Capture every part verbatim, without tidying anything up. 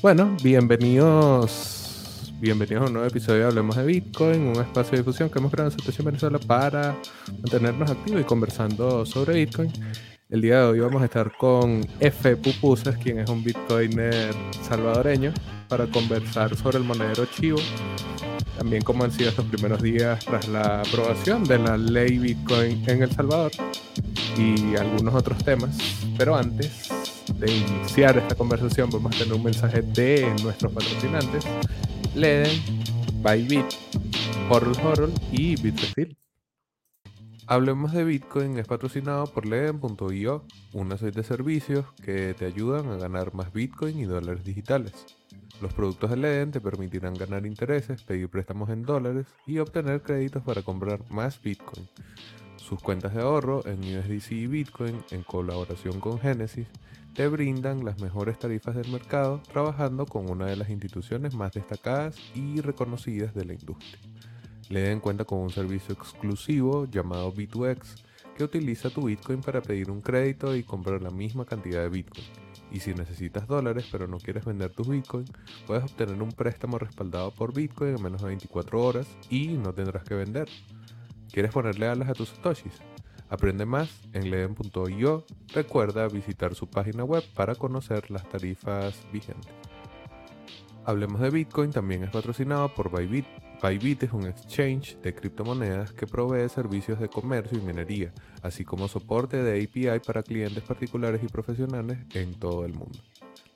Bueno, bienvenidos, bienvenidos a un nuevo episodio de Hablemos de Bitcoin, un espacio de difusión que hemos creado en Satoshi en Venezuela para mantenernos activos y conversando sobre Bitcoin. El día de hoy vamos a estar con F. Pupusas, quien es un bitcoiner salvadoreño, para conversar sobre el monedero Chivo. También cómo han sido estos primeros días tras la aprobación de la ley Bitcoin en El Salvador y algunos otros temas, pero antes de iniciar esta conversación vamos a tener un mensaje de nuestros patrocinantes Ledn, Bybit, Horror Horror y Bitrefill. Hablemos de Bitcoin es patrocinado por Ledn punto i o, una suite de servicios que te ayudan a ganar más Bitcoin y dólares digitales. Los productos de Ledn te permitirán ganar intereses, pedir préstamos en dólares y obtener créditos para comprar más Bitcoin. Sus cuentas de ahorro en U S D C y Bitcoin, en colaboración con Genesis, te brindan las mejores tarifas del mercado trabajando con una de las instituciones más destacadas y reconocidas de la industria. Le den cuenta con un servicio exclusivo llamado B two X que utiliza tu Bitcoin para pedir un crédito y comprar la misma cantidad de Bitcoin. Y si necesitas dólares pero no quieres vender tus Bitcoin, puedes obtener un préstamo respaldado por Bitcoin en menos de veinticuatro horas y no tendrás que vender. ¿Quieres ponerle alas a tus satoshis? Aprende más en Ledn punto i o. Recuerda visitar su página web para conocer las tarifas vigentes. Hablemos de Bitcoin también es patrocinado por Bybit. Bybit es un exchange de criptomonedas que provee servicios de comercio y minería, así como soporte de A P I para clientes particulares y profesionales en todo el mundo.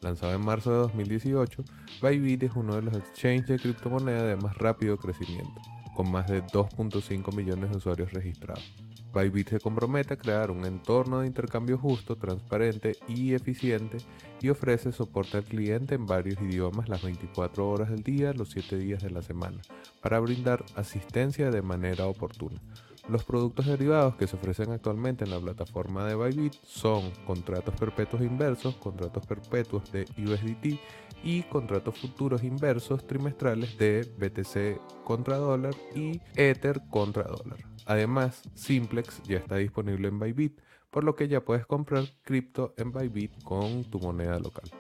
Lanzado en marzo de dos mil dieciocho, Bybit es uno de los exchanges de criptomonedas de más rápido crecimiento, con más de dos punto cinco millones de usuarios registrados. Bybit se compromete a crear un entorno de intercambio justo, transparente y eficiente y ofrece soporte al cliente en varios idiomas las veinticuatro horas del día, los siete días de la semana, para brindar asistencia de manera oportuna. Los productos derivados que se ofrecen actualmente en la plataforma de Bybit son contratos perpetuos inversos, contratos perpetuos de U S D T y contratos futuros inversos trimestrales de B T C contra dólar y Ether contra dólar. Además, Simplex ya está disponible en Bybit, por lo que ya puedes comprar cripto en Bybit con tu moneda local.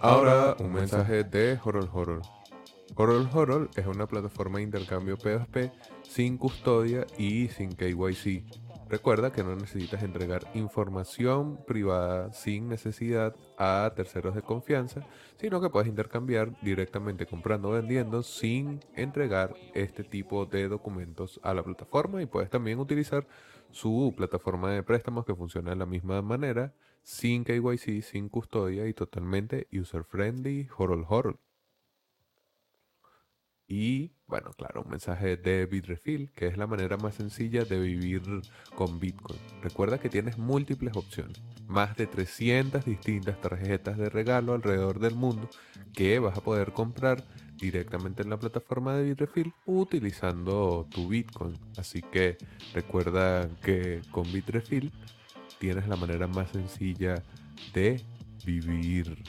Ahora, un mensaje de Horror Horror. Horror Horror es una plataforma de intercambio P dos P sin custodia y sin K Y C. Recuerda que no necesitas entregar información privada sin necesidad a terceros de confianza, sino que puedes intercambiar directamente comprando o vendiendo sin entregar este tipo de documentos a la plataforma y puedes también utilizar su plataforma de préstamos que funciona de la misma manera, sin K Y C, sin custodia y totalmente user-friendly. Horror Horror. Y, bueno, claro, un mensaje de Bitrefill, que es la manera más sencilla de vivir con Bitcoin. Recuerda que tienes múltiples opciones, más de trescientas distintas tarjetas de regalo alrededor del mundo que vas a poder comprar directamente en la plataforma de Bitrefill utilizando tu Bitcoin. Así que recuerda que con Bitrefill tienes la manera más sencilla de vivir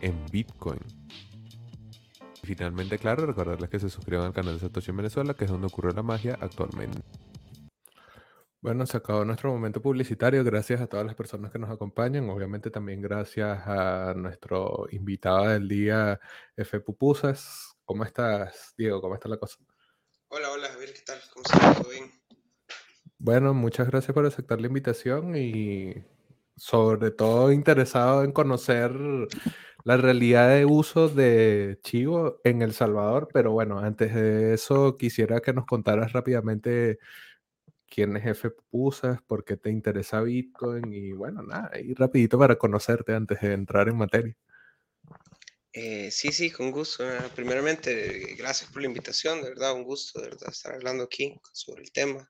en Bitcoin. Finalmente, claro, recordarles que se suscriban al canal de Satoshi en Venezuela, que es donde ocurre la magia actualmente. Bueno, se acabó nuestro momento publicitario. Gracias a todas las personas que nos acompañan. Obviamente también gracias a nuestro invitado del día, F. Pupusas. ¿Cómo estás, Diego? ¿Cómo está la cosa? Hola, hola, Javier. ¿Qué tal? ¿Cómo estás? ¿Todo bien? Bueno, muchas gracias por aceptar la invitación y sobre todo interesado en conocer la realidad de uso de Chivo en El Salvador, pero bueno, antes de eso quisiera que nos contaras rápidamente quién es F. Pupusas, por qué te interesa Bitcoin y bueno, nada, y rapidito para conocerte antes de entrar en materia. Eh, sí, sí, con gusto. Primeramente, gracias por la invitación, de verdad, un gusto de verdad estar hablando aquí sobre el tema.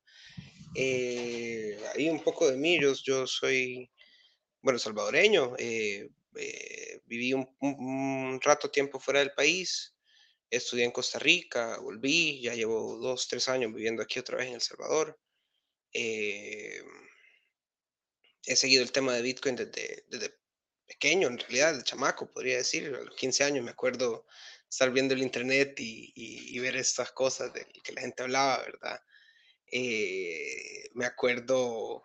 Eh, ahí un poco de mí, yo, yo soy, bueno, salvadoreño, eh, Eh, viví un, un, un rato tiempo fuera del país, estudié en Costa Rica, volví, ya llevo dos, tres años viviendo aquí otra vez en El Salvador. Eh, he seguido el tema de Bitcoin desde, desde pequeño, en realidad, desde chamaco, podría decir. A los quince años me acuerdo estar viendo el internet y, y, y ver estas cosas de que la gente hablaba, ¿verdad? Eh, me acuerdo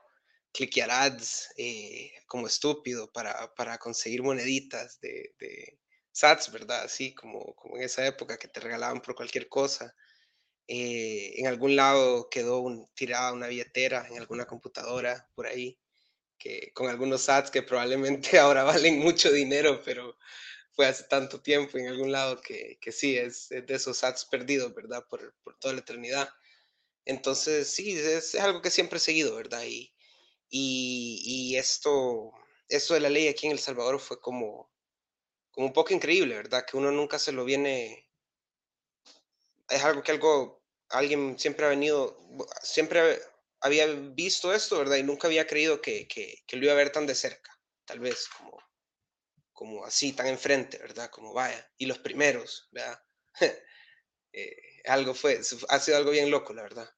cliquear ads eh, como estúpido para, para conseguir moneditas de, de sats, ¿verdad? Así como, como en esa época que te regalaban por cualquier cosa. Eh, en algún lado quedó un, tirada una billetera en alguna computadora por ahí, que, con algunos sats que probablemente ahora valen mucho dinero, pero fue hace tanto tiempo en algún lado que, que sí, es, es de esos sats perdidos, ¿verdad? Por, por toda la eternidad. Entonces, sí, es, es algo que siempre he seguido, ¿verdad? Y, y, y esto, esto de la ley aquí en El Salvador fue como, como un poco increíble, ¿verdad? Que uno nunca se lo viene... Es algo que algo, alguien siempre ha venido, siempre había visto esto, ¿verdad? Y nunca había creído que, que, que lo iba a ver tan de cerca, tal vez, como, como así, tan enfrente, ¿verdad? Como vaya, y los primeros, ¿verdad? eh, algo fue, ha sido algo bien loco, la verdad.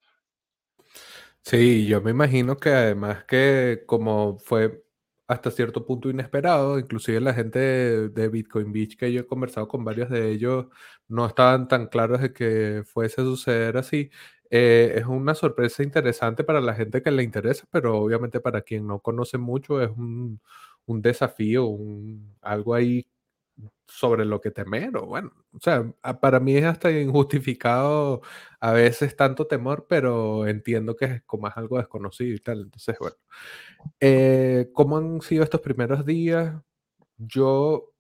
Sí, yo me imagino que además que como fue hasta cierto punto inesperado, inclusive la gente de, de Bitcoin Beach, que yo he conversado con varios de ellos, no estaban tan claros de que fuese a suceder así. Eh, es una sorpresa interesante para la gente que le interesa, pero obviamente para quien no conoce mucho es un, un desafío, un, algo ahí sobre lo que temer, o bueno, o sea, para mí es hasta injustificado a veces tanto temor, pero entiendo que es como es algo desconocido y tal. Entonces, bueno, eh, ¿cómo han sido estos primeros días? Yo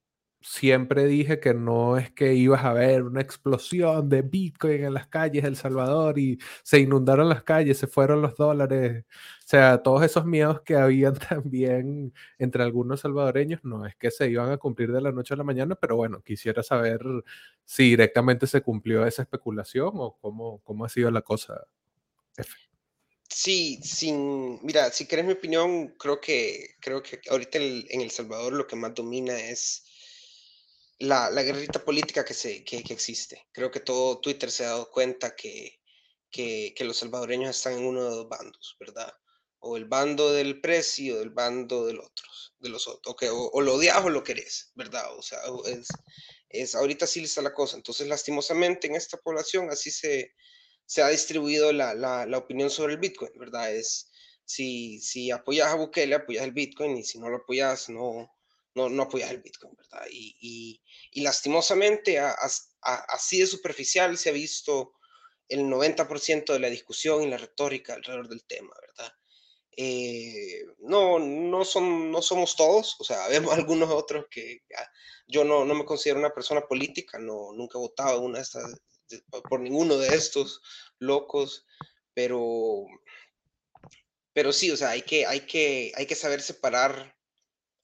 siempre dije que no es que ibas a ver una explosión de Bitcoin en las calles de El Salvador y se inundaron las calles, se fueron los dólares. O sea, todos esos miedos que habían también entre algunos salvadoreños, no es que se iban a cumplir de la noche a la mañana, pero bueno, quisiera saber si directamente se cumplió esa especulación o cómo, cómo ha sido la cosa. F. Sí, sin, mira, si querés mi opinión, creo que, creo que ahorita en, en El Salvador lo que más domina es La, la guerrita política que, se, que, que existe. Creo que todo Twitter se ha dado cuenta que, que, que los salvadoreños están en uno de dos bandos, ¿verdad? O el bando del precio, o el bando del otro, de los otros. Okay, o, o lo odias o lo querés, ¿verdad? O sea, es, es, ahorita sí está la cosa. Entonces, lastimosamente, en esta población así se, se ha distribuido la, la, la opinión sobre el Bitcoin, ¿verdad? Es, si, si apoyas a Bukele, apoyas el Bitcoin, y si no lo apoyas, no... No, no apoyas el Bitcoin, ¿verdad? Y, y, y lastimosamente, a, a, a, así de superficial se ha visto el noventa por ciento de la discusión y la retórica alrededor del tema, ¿verdad? Eh, no, no, son, no somos todos, o sea, vemos algunos otros que... Ya, yo no, no me considero una persona política, no, nunca he votado una de estas, de, por ninguno de estos locos, pero, pero sí, o sea, hay que, hay que, hay que saber separar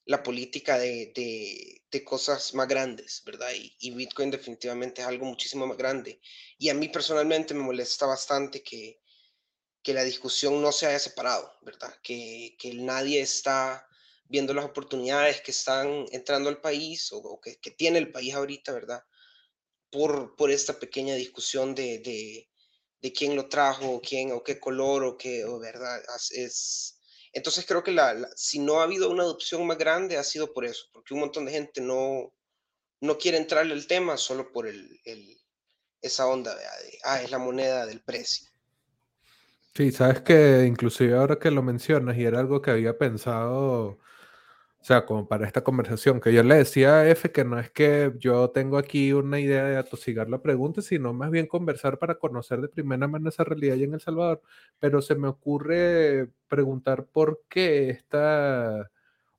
la política de, de, de cosas más grandes, ¿verdad? Y, y Bitcoin definitivamente es algo muchísimo más grande. Y a mí personalmente me molesta bastante que, que la discusión no se haya separado, ¿verdad? Que, que nadie está viendo las oportunidades que están entrando al país o, o que, que tiene el país ahorita, ¿verdad? Por, por esta pequeña discusión de, de, de quién lo trajo, o quién, o qué color, o qué, o, ¿verdad? Es... Entonces creo que la, la, si no ha habido una adopción más grande ha sido por eso, porque un montón de gente no, no quiere entrarle al tema solo por el, el, esa onda de, de, ah, es la moneda del precio. Sí, sabes que inclusive ahora que lo mencionas, y era algo que había pensado, o sea, como para esta conversación, que yo le decía a F que no es que yo tengo aquí una idea de atosigar la pregunta, sino más bien conversar para conocer de primera mano esa realidad allá en El Salvador. Pero se me ocurre preguntar por qué esta,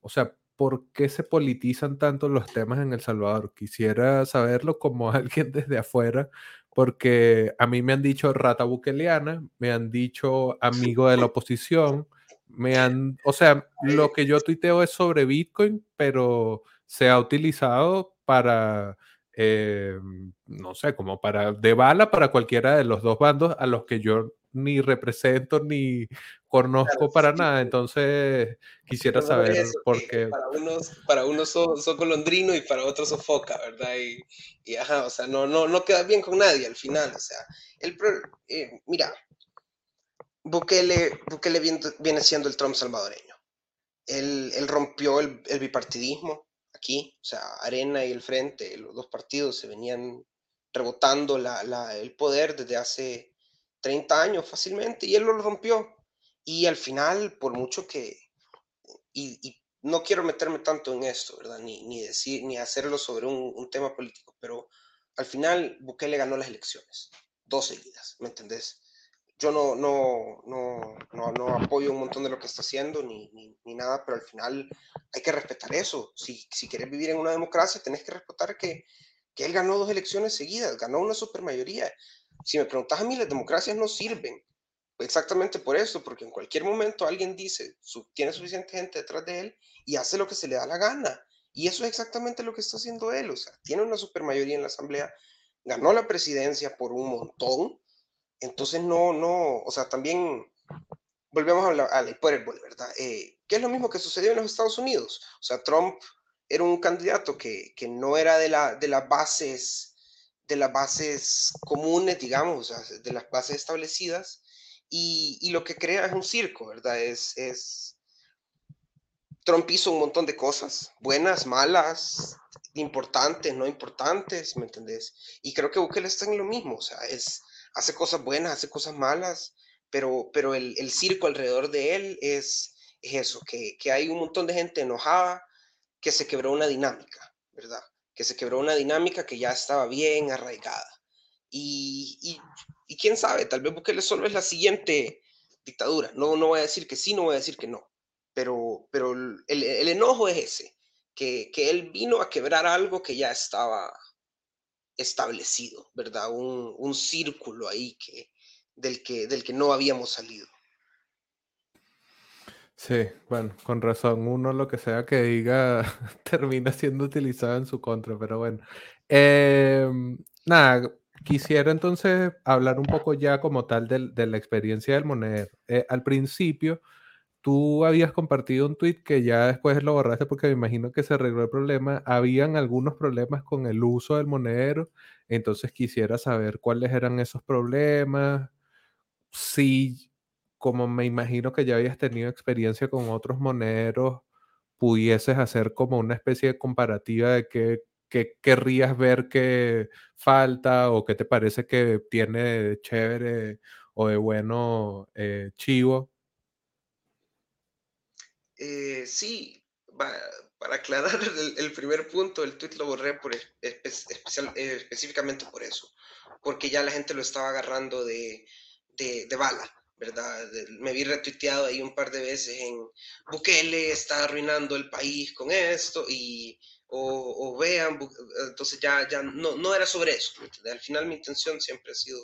o sea, por qué se politizan tanto los temas en El Salvador. Quisiera saberlo como alguien desde afuera, porque a mí me han dicho rata buqueliana, me han dicho amigo de la oposición, Me han, o sea, lo que yo tuiteo es sobre Bitcoin, pero se ha utilizado para, eh, no sé, como para de bala para cualquiera de los dos bandos a los que yo ni represento ni conozco, claro, para sí, nada. Entonces quisiera no saber eso, por qué. Para unos, para unos sos so colondrino y para otros sos foca, ¿verdad? Y, y ajá, o sea, no, no, no quedas bien con nadie al final, o sea, el pro, eh, mira. Bukele, Bukele viene, viene siendo el Trump salvadoreño. Él, él rompió el, el bipartidismo aquí, o sea, Arena y el Frente, los dos partidos se venían rebotando la, la, el poder desde hace treinta años fácilmente, y él lo rompió. Y al final, por mucho que, y, y no quiero meterme tanto en esto, ¿verdad? Ni, ni decir, ni hacerlo sobre un, un tema político, pero al final Bukele ganó las elecciones, dos seguidas, ¿me entendés? Yo no, no, no, no, no apoyo un montón de lo que está haciendo, ni, ni, ni nada, pero al final hay que respetar eso. Si, si querés vivir en una democracia, tenés que respetar que, que él ganó dos elecciones seguidas, ganó una supermayoría. Si me preguntas a mí, las democracias no sirven. Exactamente por eso, porque en cualquier momento alguien dice, su, tiene suficiente gente detrás de él y hace lo que se le da la gana. Y eso es exactamente lo que está haciendo él. O sea, tiene una supermayoría en la asamblea, ganó la presidencia por un montón. Entonces no, no, o sea, también volvemos a la, a la hipérbole, ¿verdad? Eh, que es lo mismo que sucedió en los Estados Unidos. O sea, Trump era un candidato que, que no era de, la, de las bases, de las bases comunes, digamos, o sea, de las bases establecidas. Y, y lo que crea es un circo, ¿verdad? Es, es... Trump hizo un montón de cosas, buenas, malas, importantes, no importantes, ¿me entendés? Y creo que Bukele está en lo mismo, o sea, es, hace cosas buenas, hace cosas malas, pero, pero el, el circo alrededor de él es, es eso, que, que hay un montón de gente enojada, que se quebró una dinámica, ¿verdad? Que se quebró una dinámica que ya estaba bien arraigada. Y, y, y quién sabe, tal vez Bukele solo es la siguiente dictadura. No, no voy a decir que sí, no voy a decir que no, pero, pero el, el enojo es ese, que, que él vino a quebrar algo que ya estaba establecido, ¿verdad? Un, un círculo ahí que, del, que, del que no habíamos salido. Sí, bueno, con razón, uno lo que sea que diga termina siendo utilizado en su contra, pero bueno. Eh, nada... Quisiera entonces hablar un poco ya como tal de, de la experiencia del monedero. Eh, al principio, tú habías compartido un tweet que ya después lo borraste porque me imagino que se arregló el problema. Habían algunos problemas con el uso del monedero, entonces quisiera saber cuáles eran esos problemas. Si, como me imagino que ya habías tenido experiencia con otros monederos, pudieses hacer como una especie de comparativa de qué ¿Qué querrías ver que falta o qué te parece que tiene de chévere o de bueno eh, Chivo? Eh, sí, va, para aclarar el, el primer punto, el tweet lo borré por espe- especial, eh, específicamente por eso, porque ya la gente lo estaba agarrando de, de, de bala, ¿verdad? De, me vi retuiteado ahí un par de veces en Bukele está arruinando el país con esto y... O, o vean, entonces ya, ya no, no era sobre eso. Al final mi intención siempre ha sido,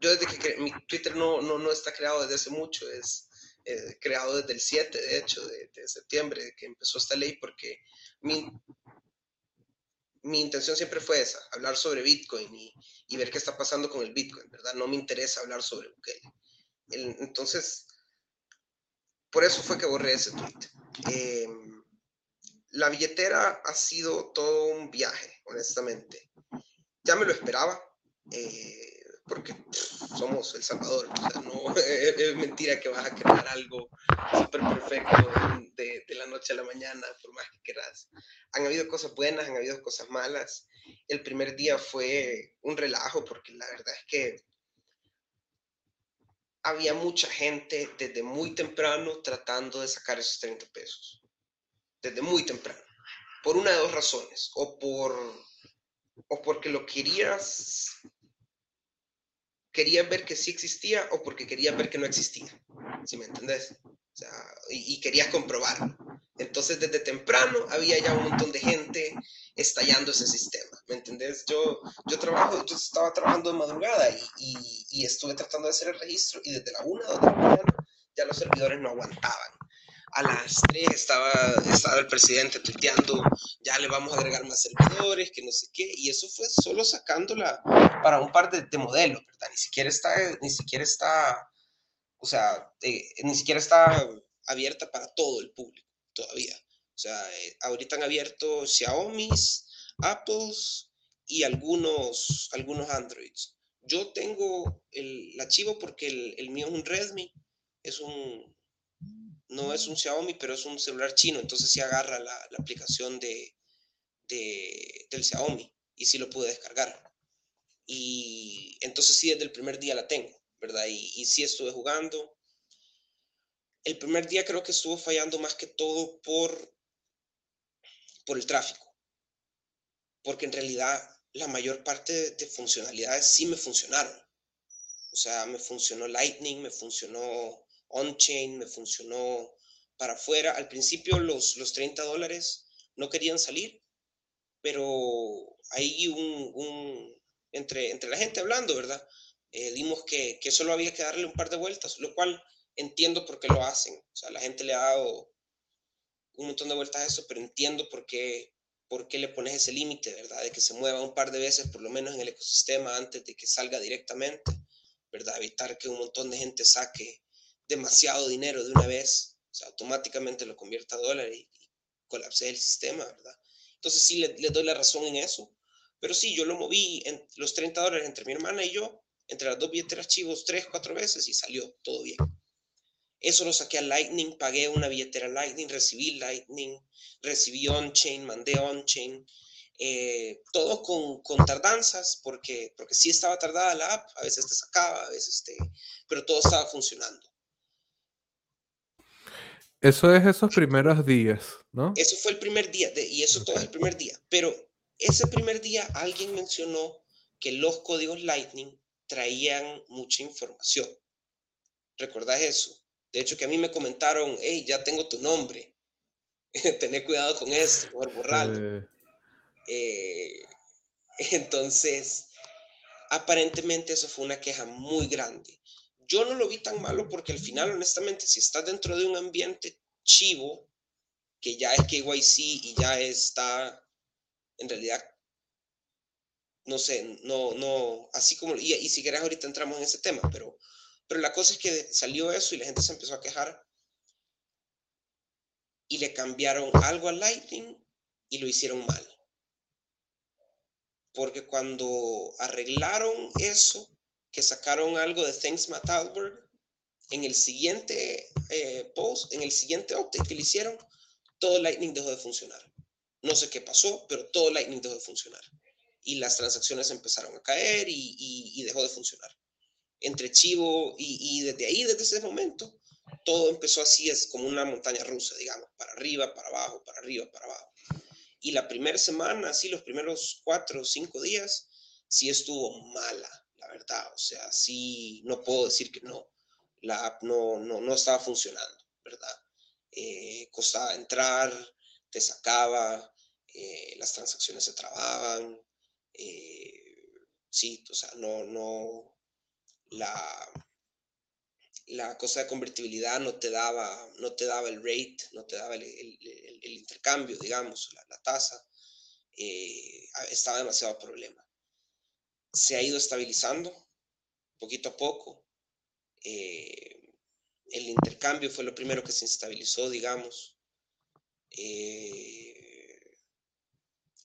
yo desde que cre- mi Twitter no, no, no está creado desde hace mucho, es eh, creado desde el siete, de hecho, de, de septiembre, que empezó esta ley, porque mi, mi intención siempre fue esa, hablar sobre Bitcoin y, y ver qué está pasando con el Bitcoin, ¿verdad? No me interesa hablar sobre Bukele. El, entonces, por eso fue que borré ese tweet. Eh, La billetera ha sido todo un viaje, honestamente. Ya me lo esperaba, eh, porque pff, somos El Salvador. O sea, no, es, es mentira que vas a crear algo súper perfecto de, de la noche a la mañana, por más que quieras. Han habido cosas buenas, han habido cosas malas. El primer día fue un relajo, porque la verdad es que había mucha gente desde muy temprano tratando de sacar esos treinta pesos. Desde muy temprano, por una de dos razones, o, por, o porque lo querías, querías ver que sí existía, o porque querías ver que no existía, ¿sí me entendés? O sea, y, y querías comprobarlo. Entonces, desde temprano había ya un montón de gente estallando ese sistema, ¿me entendés? Yo, yo trabajo, yo estaba trabajando de madrugada y, y, y estuve tratando de hacer el registro, y desde la una o dos de la mañana ya los servidores no aguantaban. A las tres estaba, estaba el presidente tuiteando, ya le vamos a agregar más servidores, que no sé qué, y eso fue solo sacándola para un par de, de modelos, ¿verdad? Ni siquiera está, ni siquiera está, o sea, eh, ni siquiera está abierta para todo el público todavía. O sea, eh, ahorita han abierto Xiaomi's, Apple's y algunos, algunos Androids. Yo tengo el, el archivo porque el, el mío es un Redmi, es un... No es un Xiaomi, pero es un celular chino, entonces sí agarra la, la aplicación de, de, del Xiaomi y sí lo pude descargar. Y entonces sí, desde el primer día la tengo, ¿verdad? Y, y sí estuve jugando. El primer día creo que estuvo fallando más que todo por, por el tráfico. Porque en realidad la mayor parte de, de funcionalidades sí me funcionaron. O sea, me funcionó Lightning, me funcionó on-chain, me funcionó para afuera. Al principio los, los treinta dólares no querían salir, pero ahí un, un, entre, entre la gente hablando, ¿verdad? Eh, dimos que, que solo había que darle un par de vueltas, lo cual entiendo por qué lo hacen. O sea, la gente le ha dado un montón de vueltas a eso, pero entiendo por qué, por qué le pones ese límite, ¿verdad? De que se mueva un par de veces, por lo menos en el ecosistema, antes de que salga directamente, ¿verdad? Evitar que un montón de gente saque demasiado dinero de una vez, o sea, automáticamente lo convierta a dólar y, y colapse el sistema, ¿verdad? Entonces sí, le, le doy la razón en eso, pero sí, yo lo moví en los treinta dólares entre mi hermana y yo, entre las dos billeteras Chivos, tres, cuatro veces y salió todo bien. Eso lo saqué a Lightning, pagué una billetera Lightning, recibí Lightning, recibí on-chain, mandé on-chain, eh, todo con, con tardanzas, porque, porque sí estaba tardada la app, a veces te sacaba, a veces te... pero todo estaba funcionando. Eso es esos primeros días, ¿no? Eso fue el primer día, de, y eso todo es el primer día, pero ese primer día alguien mencionó que los códigos Lightning traían mucha información. ¿Recordás eso? De hecho, que a mí me comentaron, hey, ya tengo tu nombre. Tené cuidado con eso, por borrarlo. Eh... Eh, entonces, aparentemente eso fue una queja muy grande. Yo no lo vi tan malo porque al final, honestamente, si estás dentro de un ambiente chivo, que ya es K Y C y ya está, en realidad, no sé, no, no, así como, y, y si querés ahorita entramos en ese tema, pero... Pero la cosa es que salió eso y la gente se empezó a quejar y le cambiaron algo a Lightning y lo hicieron mal. Porque cuando arreglaron eso, que sacaron algo de Thanks Matt Albert, en el siguiente eh, post, en el siguiente update que le hicieron, todo Lightning dejó de funcionar. No sé qué pasó, pero todo Lightning dejó de funcionar. Y las transacciones empezaron a caer y, y, y dejó de funcionar. Entre Chivo y, y desde ahí, desde ese momento, todo empezó así, es como una montaña rusa, digamos, para arriba, para abajo, para arriba, para abajo. Y la primera semana, así los primeros cuatro o cinco días, sí estuvo mala, la verdad. O sea, sí, no puedo decir que no, la app no, no, no estaba funcionando, ¿verdad? Eh, costaba entrar, te sacaba, eh, las transacciones se trababan, eh, sí, o sea, no, no... La, la cosa de convertibilidad no te daba, no te daba el rate, no te daba el, el, el, el intercambio, digamos, la, la tasa. Eh, estaba demasiado problema. Se ha ido estabilizando poquito a poco. Eh, el intercambio fue lo primero que se estabilizó, digamos. Eh,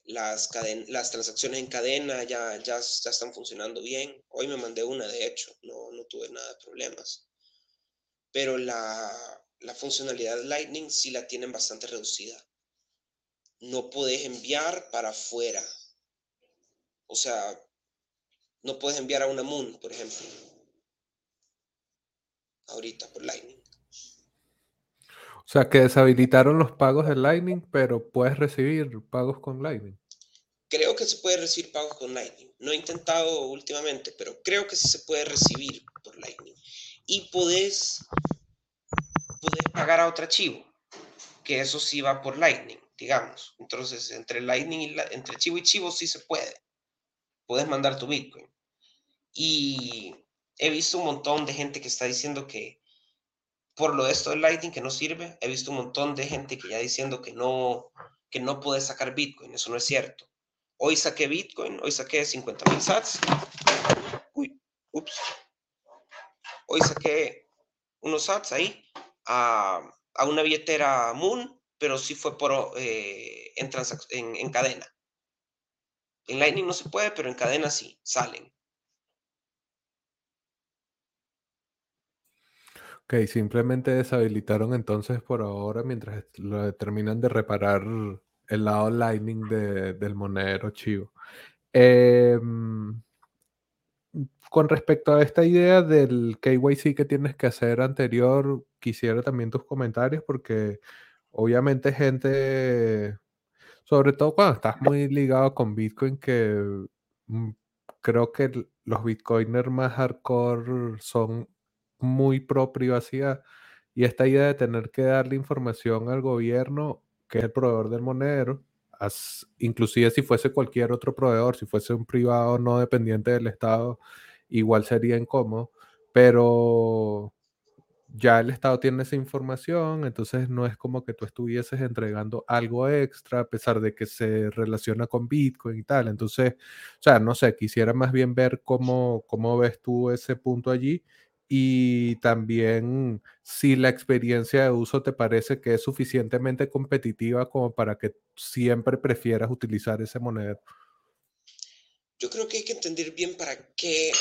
las, caden- las transacciones en cadena ya, ya, ya están funcionando bien. Hoy me mandé una, de hecho, no, no tuve nada de problemas. Pero la, la funcionalidad Lightning sí la tienen bastante reducida. No podés enviar para afuera. O sea, no puedes enviar a una Moon, por ejemplo. Ahorita por Lightning. O sea, que deshabilitaron los pagos de Lightning, pero puedes recibir pagos con Lightning. Creo que se puede recibir pagos con Lightning. No he intentado últimamente, pero creo que sí se puede recibir por Lightning. Y podés, podés pagar a otro archivo, que eso sí va por Lightning, digamos. Entonces, entre Lightning y la, entre Chivo y Chivo sí se puede. Puedes mandar tu Bitcoin. Y he visto un montón de gente que está diciendo que por lo de esto del Lightning que no sirve, he visto un montón de gente que ya diciendo que no, que no puede sacar Bitcoin. Eso no es cierto. Hoy saqué Bitcoin, hoy saqué cincuenta mil sats. Uy, ups. Hoy saqué unos sats ahí a, a una billetera Moon, pero sí fue por, eh, en, transac- en, en cadena. En Lightning no se puede, pero en cadena sí, salen. Ok, simplemente deshabilitaron entonces por ahora mientras lo terminan de reparar el lado Lightning de, del monedero Chivo. Eh, con respecto a esta idea del K Y C que tienes que hacer anterior, quisiera también tus comentarios, porque obviamente gente, sobre todo cuando estás muy ligado con Bitcoin, que creo que los Bitcoiners más hardcore son muy pro privacidad, y esta idea de tener que darle información al gobierno, que es el proveedor del monedero, as, inclusive si fuese cualquier otro proveedor, si fuese un privado no dependiente del Estado, igual sería incómodo, pero ya el Estado tiene esa información, entonces no es como que tú estuvieses entregando algo extra, a pesar de que se relaciona con Bitcoin y tal. Entonces, o sea, no sé, quisiera más bien ver cómo, cómo ves tú ese punto allí, y también si la experiencia de uso te parece que es suficientemente competitiva como para que siempre prefieras utilizar ese monedero. Yo creo que hay que entender bien para qué,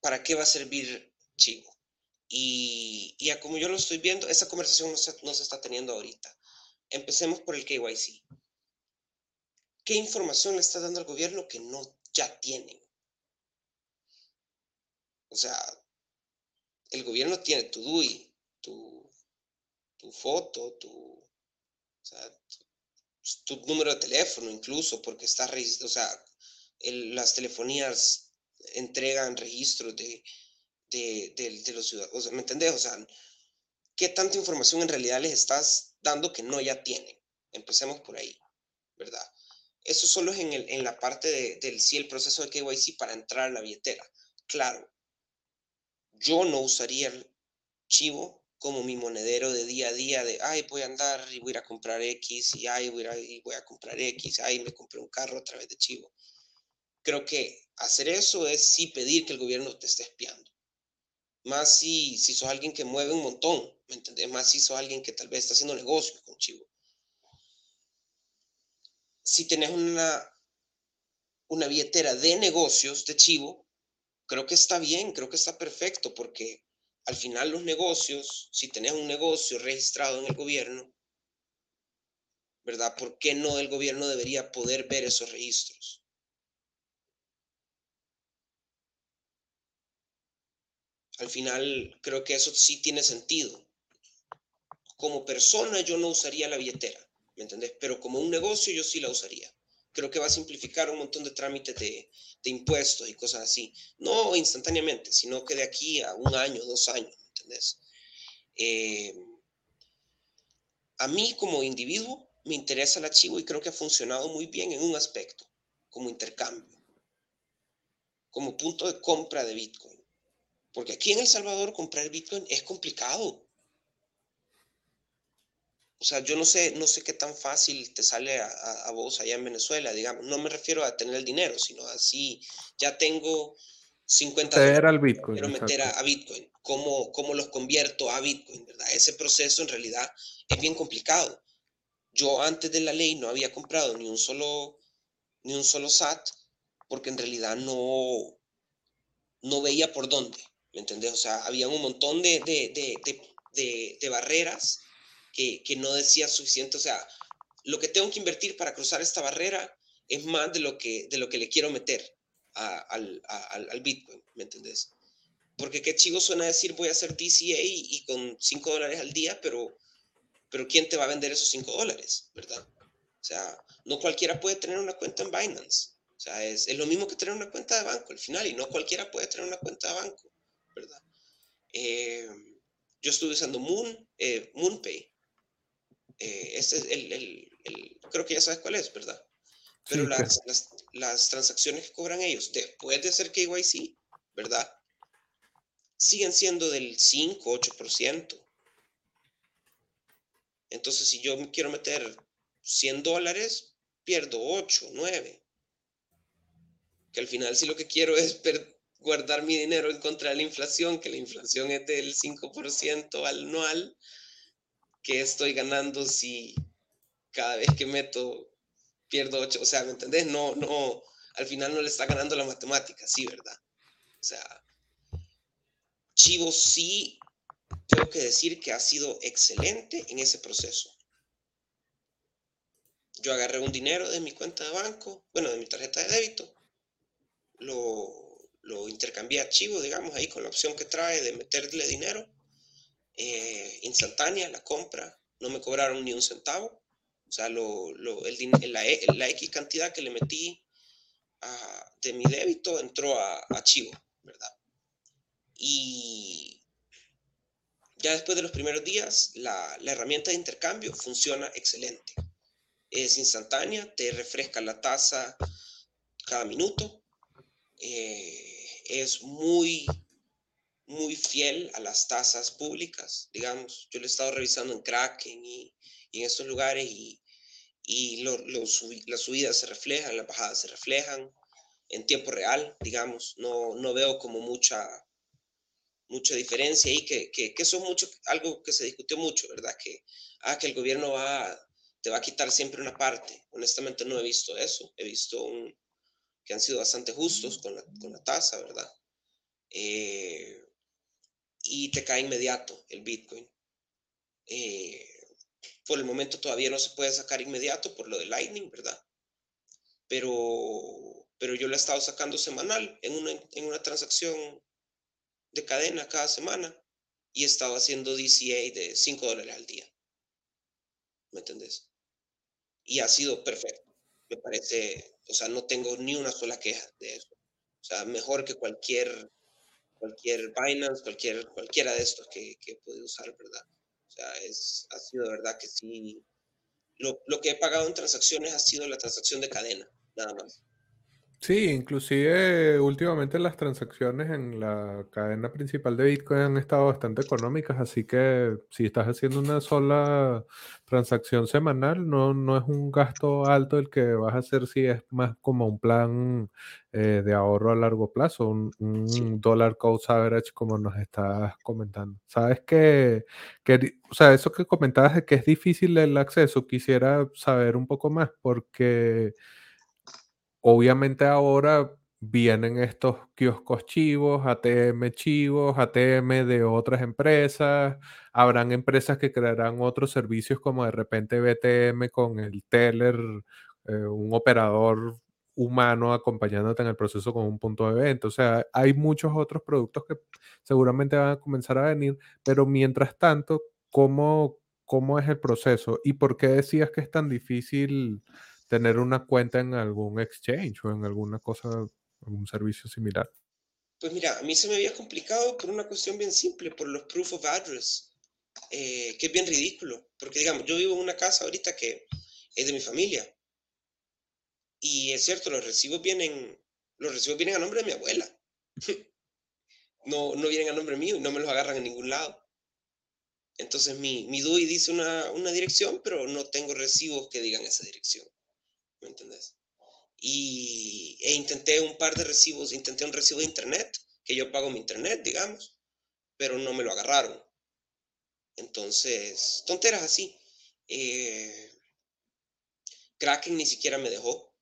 para qué va a servir Chivo. Y, y a como yo lo estoy viendo, esa conversación no se, no se está teniendo ahorita. Empecemos por el K Y C. ¿Qué información le está dando al gobierno que no ya tienen? O sea, el gobierno tiene tu D U I, tu, tu foto, tu, o sea, tu, tu número de teléfono, incluso, porque está, o sea, el, las telefonías entregan registros de, de, de, de los ciudadanos. O sea, ¿me entendés? O sea, ¿qué tanta información en realidad les estás dando que no ya tienen? Empecemos por ahí, ¿verdad? Eso solo es en, el, en la parte de, del sí, el proceso de K Y C para entrar a la billetera. Claro. Yo no usaría el Chivo como mi monedero de día a día de, ay, voy a andar y voy a ir a comprar X, y ay, voy a, y voy a comprar X, ay, me compré un carro a través de Chivo. Creo que hacer eso es sí pedir que el gobierno te esté espiando. Más si, si sos alguien que mueve un montón, ¿me entendés? Más si sos alguien que tal vez está haciendo negocios con Chivo. Si tenés una, una billetera de negocios de Chivo, creo que está bien, creo que está perfecto, porque al final los negocios, si tenés un negocio registrado en el gobierno, ¿verdad? ¿Por qué no el gobierno debería poder ver esos registros? Al final creo que eso sí tiene sentido. Como persona yo no usaría la billetera, ¿me entendés? Pero como un negocio yo sí la usaría. Creo que va a simplificar un montón de trámites de, de impuestos y cosas así. No instantáneamente, sino que de aquí a un año, dos años, ¿entendés? Eh, a mí como individuo me interesa el archivo y creo que ha funcionado muy bien en un aspecto, como intercambio, como punto de compra de Bitcoin. Porque aquí en El Salvador comprar Bitcoin es complicado. O sea, yo no sé, no sé qué tan fácil te sale a, a, a vos allá en Venezuela, digamos. No me refiero a tener el dinero, sino a si ya tengo cincuenta dólares, al Bitcoin, quiero meter a, a Bitcoin. ¿Cómo, ¿Cómo los convierto a Bitcoin? ¿Verdad? Ese proceso en realidad es bien complicado. Yo antes de la ley no había comprado ni un solo, ni un solo S A T, porque en realidad no, no veía por dónde, ¿me entendés? O sea, había un montón de, de, de, de, de, de barreras Que, que no decía suficiente. O sea, lo que tengo que invertir para cruzar esta barrera es más de lo que, de lo que le quiero meter a, al, a, al Bitcoin, ¿me entendés? Porque qué chivo suena decir voy a hacer D C A y, y con cinco dólares al día, pero, pero ¿quién te va a vender esos cinco dólares, verdad? O sea, no cualquiera puede tener una cuenta en Binance. O sea, es, es lo mismo que tener una cuenta de banco al final, y no cualquiera puede tener una cuenta de banco, ¿verdad? Eh, yo estuve usando Moon, eh, MoonPay. Eh, este es el, el, el, creo que ya sabes cuál es, ¿verdad? Pero sí, las, claro. las, las transacciones que cobran ellos después de hacer K Y C, ¿verdad? Siguen siendo del cinco a ocho por ciento. Entonces, si yo quiero meter cien dólares, pierdo ocho, nueve. Que al final, si lo que quiero es per- guardar mi dinero en contra de la inflación, que la inflación es del cinco por ciento anual, que estoy ganando si cada vez que meto pierdo ocho, o sea, ¿me entendés? No, no, al final no le está ganando la matemática, sí, ¿verdad? O sea, Chivo sí, tengo que decir que ha sido excelente en ese proceso. Yo agarré un dinero de mi cuenta de banco, bueno, de mi tarjeta de débito, lo, lo intercambié a Chivo, digamos, ahí con la opción que trae de meterle dinero, eh, instantánea la compra, no me cobraron ni un centavo, o sea, lo, lo, el, la, la X cantidad que le metí a, de mi débito entró a, a Chivo, ¿verdad? Y ya después de los primeros días, la, la herramienta de intercambio funciona excelente. Es instantánea, te refresca la tasa cada minuto, eh, es muy, muy fiel a las tasas públicas, digamos. Yo lo he estado revisando en Kraken y, y en estos lugares y, y lo, lo subi, las subidas se reflejan, las bajadas se reflejan en tiempo real, digamos. No, no veo como mucha, mucha diferencia y que, que, que eso es mucho, algo que se discutió mucho, ¿verdad? Que, ah, que el gobierno va a, te va a quitar siempre una parte. Honestamente no he visto eso. He visto un, que han sido bastante justos con la, con la tasa, ¿verdad? Eh, y te cae inmediato el Bitcoin. Eh, por el momento todavía no se puede sacar inmediato por lo de Lightning, ¿verdad? Pero, pero yo lo he estado sacando semanal en una, en una transacción de cadena cada semana y he estado haciendo D C A de cinco dólares al día. ¿Me entendés? Y ha sido perfecto. Me parece, o sea, no tengo ni una sola queja de eso. O sea, mejor que cualquier, cualquier Binance, cualquier, cualquiera de estos que, que he podido usar, ¿verdad? O sea, es, ha sido de verdad que sí. Lo, lo que he pagado en transacciones ha sido la transacción de cadena, nada más. Sí, inclusive últimamente las transacciones en la cadena principal de Bitcoin han estado bastante económicas, así que si estás haciendo una sola transacción semanal, no, no es un gasto alto el que vas a hacer si es más como un plan eh, de ahorro a largo plazo, un, un sí. dollar cost average como nos estás comentando. Sabes que, que, o sea, eso que comentabas de que es difícil el acceso, quisiera saber un poco más porque... Obviamente ahora vienen estos kioscos chivos, A T M chivos, A T M de otras empresas. Habrán empresas que crearán otros servicios como de repente B T M con el teller, eh, un operador humano acompañándote en el proceso con un punto de venta. O sea, hay muchos otros productos que seguramente van a comenzar a venir, pero mientras tanto, ¿cómo, cómo es el proceso? ¿Y por qué decías que es tan difícil tener una cuenta en algún exchange o en alguna cosa, algún servicio similar? Pues mira, a mí se me había complicado por una cuestión bien simple, por los proof of address, eh, que es bien ridículo, porque digamos, yo vivo en una casa ahorita que es de mi familia, y es cierto, los recibos vienen, los recibos vienen a nombre de mi abuela, no, no vienen a nombre mío y no me los agarran en ningún lado. Entonces mi, mi D U I dice una, una dirección, pero no tengo recibos que digan esa dirección. ¿Me entendés? Y e intenté un par de recibos, intenté un recibo de internet, que yo pago mi internet, digamos, pero no me lo agarraron. Entonces, tonteras así. Eh, Kraken ni siquiera me dejó.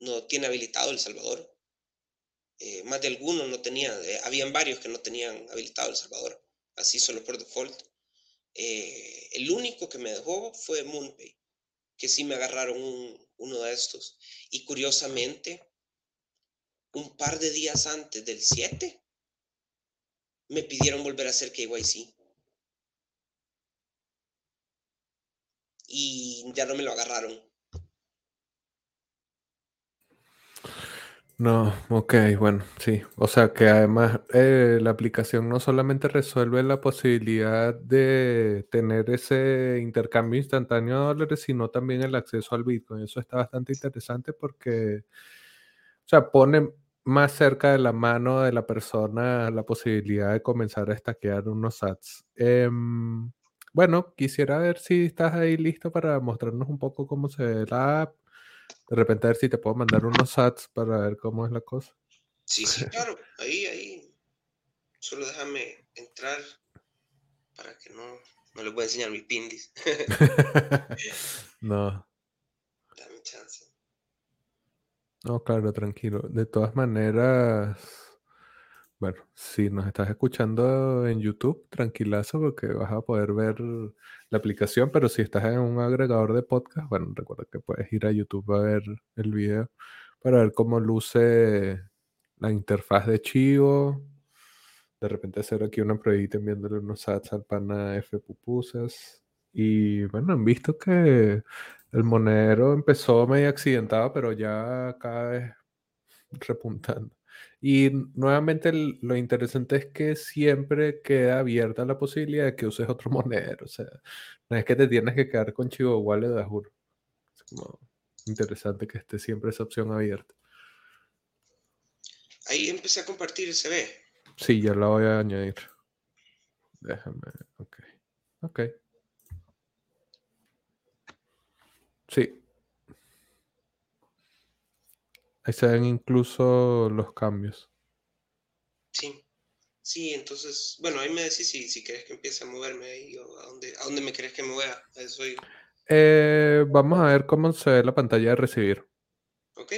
No tiene habilitado El Salvador. Eh, más de algunos no tenían, eh, habían varios que no tenían habilitado El Salvador, así solo por default. Eh, el único que me dejó fue MoonPay, que sí me agarraron un, uno de estos. Y curiosamente, un par de días antes del siete, me pidieron volver a hacer K Y C. Y ya no me lo agarraron. No, ok, bueno, sí. O sea que además eh, la aplicación no solamente resuelve la posibilidad de tener ese intercambio instantáneo de dólares, sino también el acceso al Bitcoin. Eso está bastante interesante porque, o sea, pone más cerca de la mano de la persona la posibilidad de comenzar a stackear unos S A Ts. Eh, bueno, quisiera ver si estás ahí listo para mostrarnos un poco cómo se ve la app. De repente a ver si te puedo mandar unos S A Ts para ver cómo es la cosa. Sí, sí, claro. Ahí, ahí. Solo déjame entrar para que no, no les voy a enseñar mis pindis. No. Dame chance. No, claro, tranquilo. De todas maneras, bueno, si nos estás escuchando en YouTube, tranquilazo porque vas a poder ver la aplicación, pero si estás en un agregador de podcast, bueno, recuerda que puedes ir a YouTube a ver el video para ver cómo luce la interfaz de Chivo. De repente hacer aquí una pruebita enviándole unos sats al pana F. Pupusas. Y bueno, han visto que el monedero empezó medio accidentado, pero ya cada vez repuntando. Y nuevamente lo interesante es que siempre queda abierta la posibilidad de que uses otro monedero. O sea, no es que te tienes que quedar con Chivo Wallet, te juro. Es como interesante que esté siempre esa opción abierta. Ahí empecé a compartir el C V. Sí, ya la voy a añadir. Déjame, ok. Ok. Sí. Ahí se ven incluso los cambios. Sí. Sí, entonces, bueno, ahí me decís si, si querés que empiece a moverme ahí o a dónde, a dónde me querés que me mueva. A eso iba. Eh, vamos a ver cómo se ve la pantalla de recibir. Ok.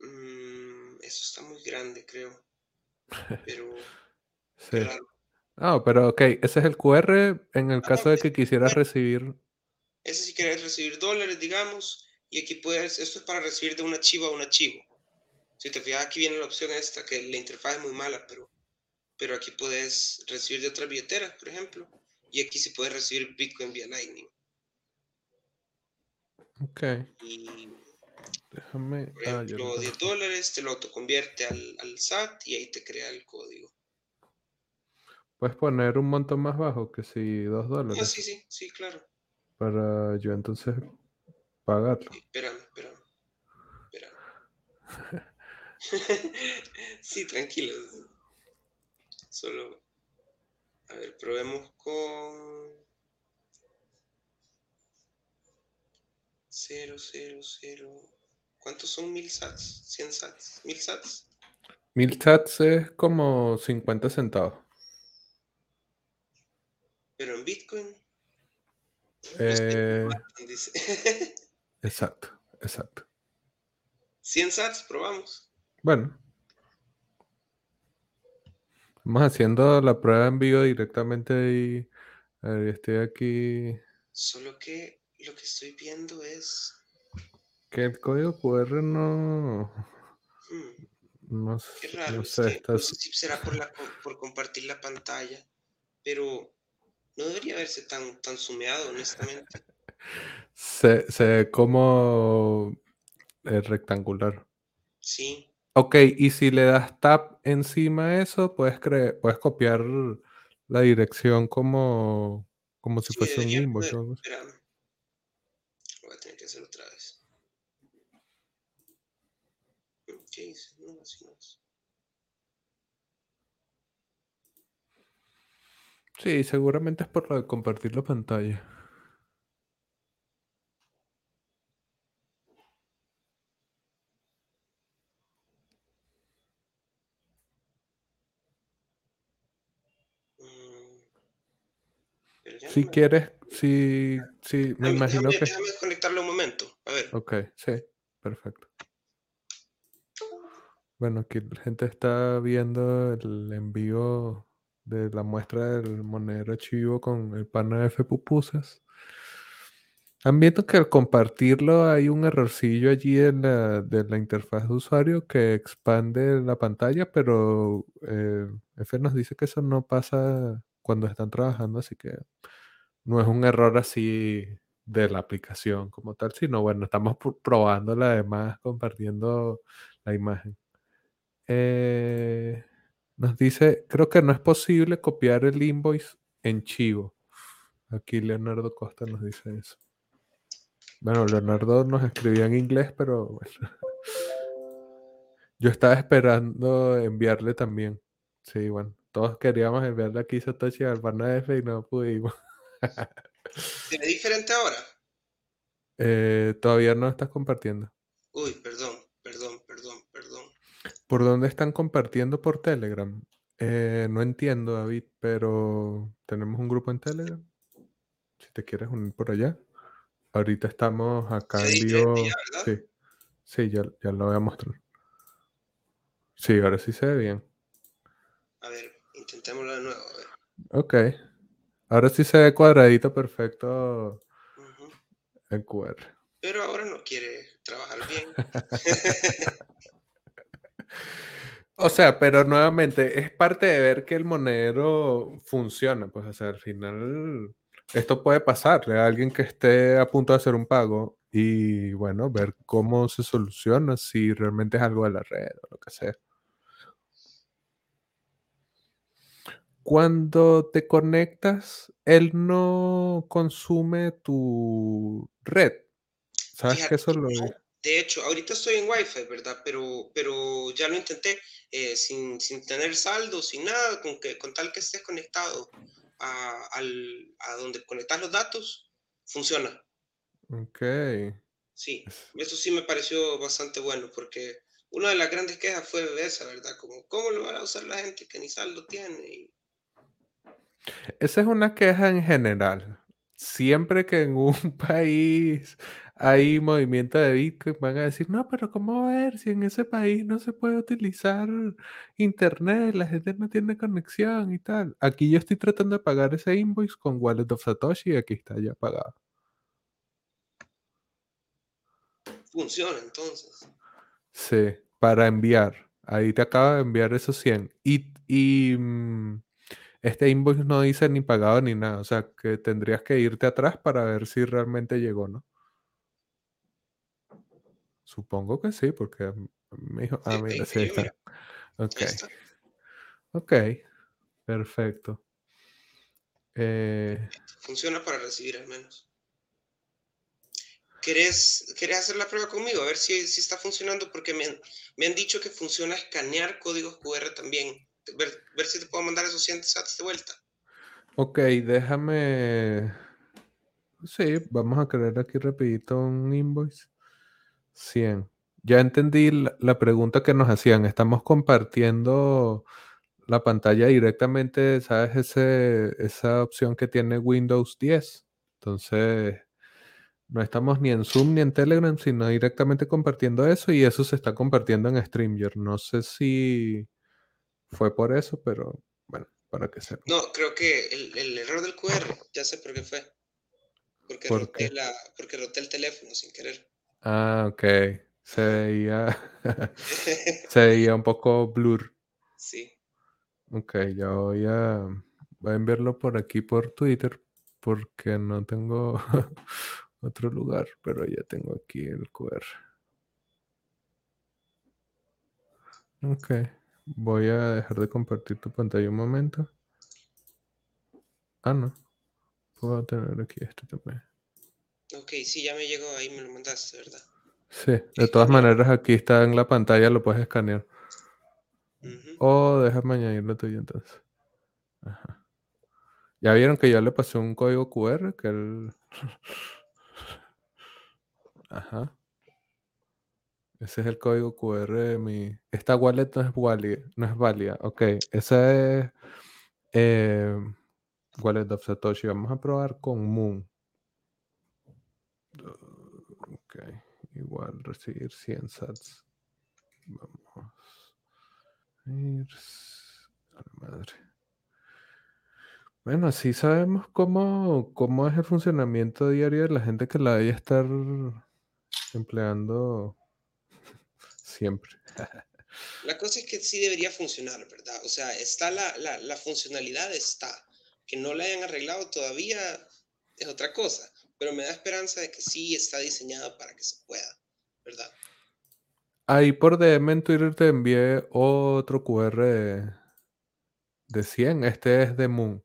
Mm, eso está muy grande, creo. Pero... sí. Ah, oh, pero ok, ese es el Q R en el ah, caso de que quisieras bueno, recibir... Ese si quieres recibir dólares, digamos, y aquí puedes... Esto es para recibir de un archivo a un archivo. Si te fijas, aquí viene la opción esta, que la interfaz es muy mala, pero... pero aquí puedes recibir de otras billeteras, por ejemplo, y aquí sí puedes recibir Bitcoin vía Lightning. Ok. Y, déjame... Por ejemplo, ah, diez dólares, te lo autoconvierte al, al S A T y ahí te crea el código. ¿Puedes poner un monto más bajo que si dos dólares? Ah, sí, sí, sí, claro. Para yo entonces pagarlo. Sí, espérame, espérame. espérame. Sí, tranquilo. Solo, a ver, probemos con cero, cero, cero. ¿Cuántos son mil sats? ¿Cien sats? ¿Mil sats? Mil sats es como cincuenta centavos. ¿Pero en Bitcoin? Eh... Exacto, exacto. cien sats, probamos. Bueno. Vamos haciendo la prueba en vivo directamente y a ver, estoy aquí. Solo que lo que estoy viendo es... que el código Q R no... Hmm. No, qué raro, no sé, es que, estás... no sé si será por, la, por compartir la pantalla, pero no debería verse tan, tan sumeado, honestamente. Se, se ve como es rectangular. Sí. Ok, y si le das tab encima de eso, puedes cre- puedes copiar la dirección como, como si sí, fuese un inbox. Lo voy a tener que hacer otra vez. ¿Qué hice? No, así no es. Sí, seguramente es por lo de compartir la pantalla. Si quieres, si, si me déjame, imagino déjame, que... Déjame desconectarlo un momento, a ver. Ok, sí, perfecto. Bueno, aquí la gente está viendo el envío de la muestra del monedero Chivo con el pana F. Pupusas. Han visto que al compartirlo hay un errorcillo allí en la, de la interfaz de usuario que expande la pantalla, pero eh, F nos dice que eso no pasa... cuando están trabajando, así que no es un error así de la aplicación como tal, sino bueno, estamos probándola además, compartiendo la imagen. Eh, nos dice, creo que no es posible copiar el invoice en Chivo. Aquí Leonardo Costa nos dice eso. Bueno, Leonardo nos escribía en inglés, pero bueno. Yo estaba esperando enviarle también. Sí, bueno. Todos queríamos enviarle aquí Satoshi al pana F y no pudimos. ¿Se ve diferente ahora? Eh, todavía no estás compartiendo. Uy, perdón, perdón, perdón, perdón. ¿Por dónde están compartiendo? Por Telegram. Eh, no entiendo, David, pero tenemos un grupo en Telegram. Si te quieres unir por allá. Ahorita estamos acá en vivo. Sí, sí, ya, ya lo voy a mostrar. Sí, ahora sí se ve bien. A ver. Intentémoslo de nuevo, a ver. Ok. Ahora sí se ve cuadradito perfecto. Uh-huh. El Q R. Pero ahora no quiere trabajar bien. O sea, pero nuevamente es parte de ver que el monedero funciona, pues, o sea, al final esto puede pasarle a alguien que esté a punto de hacer un pago y, bueno, ver cómo se soluciona, si realmente es algo de la red o lo que sea. Cuando te conectas, él no consume tu red. ¿Sabes Fíjate, que eso lo...? De hecho, ahorita estoy en Wi-Fi, ¿verdad? Pero, pero ya lo intenté eh, sin, sin tener saldo, sin nada, con, que, con tal que estés conectado a, al, a donde conectas los datos, funciona. Ok. Sí, eso sí me pareció bastante bueno, porque una de las grandes quejas fue esa, ¿verdad? Como, ¿cómo lo van a usar la gente que ni saldo tiene? Y... esa es una queja en general. Siempre que en un país hay movimiento de Bitcoin, van a decir, no, pero ¿cómo va a ver si en ese país no se puede utilizar internet? La gente no tiene conexión y tal. Aquí yo estoy tratando de pagar ese invoice con Wallet of Satoshi y aquí está ya pagado. Funciona entonces. Sí, para enviar. Ahí te acaba de enviar esos cien. Y... y mmm, este invoice no dice ni pagado ni nada. O sea, que tendrías que irte atrás para ver si realmente llegó, ¿no? Supongo que sí, porque... me dijo... ah, mira, sí está. Ok. Ok. Perfecto. Eh... Funciona para recibir, al menos. ¿Querés, querés hacer la prueba conmigo? A ver si, si está funcionando, porque me han, me han dicho que funciona escanear códigos cu erre también. Ver, ver si te puedo mandar esos cien sats de vuelta. Ok, déjame... sí, vamos a crear aquí rapidito un invoice. cien. Ya entendí la, la pregunta que nos hacían. Estamos compartiendo la pantalla directamente, ¿sabes? Ese, esa opción que tiene Windows diez. Entonces, no estamos ni en Zoom ni en Telegram, sino directamente compartiendo eso, y eso se está compartiendo en StreamYard. No sé si... fue por eso, pero bueno, para que sepa. No, creo que el, el error del cu erre, ya sé por qué fue. Porque, ¿Por roté, la, porque roté el teléfono sin querer. Ah, ok. Se veía, se veía un poco blur. Sí. Ok, ya voy a, voy a enviarlo por aquí, por Twitter, porque no tengo otro lugar, pero ya tengo aquí el cu erre. Ok. Voy a dejar de compartir tu pantalla un momento. Ah, no. Puedo tener aquí este también. Ok, sí, ya me llegó. Ahí me lo mandaste, ¿verdad? Sí, de todas maneras aquí está en la pantalla, lo puedes escanear. Uh-huh. O déjame añadirlo tuyo entonces. Ajá. Ya vieron que yo le pasé un código cu erre que él... ajá. Ese es el código cu erre de mi... esta wallet no es válida. No es válida. Ok, esa es eh, Wallet of Satoshi. Vamos a probar con Moon. Ok, igual recibir cien sats. Vamos. A la madre. Bueno, así sabemos cómo, cómo es el funcionamiento diario de la gente que la vaya a estar empleando... siempre. La cosa es que sí debería funcionar, ¿verdad? O sea, está la, la, la funcionalidad está. Que no la hayan arreglado todavía es otra cosa. Pero me da esperanza de que sí está diseñada para que se pueda, ¿verdad? Ahí por de eme en Twitter te envié otro cu erre de, de cien. Este es de Moon.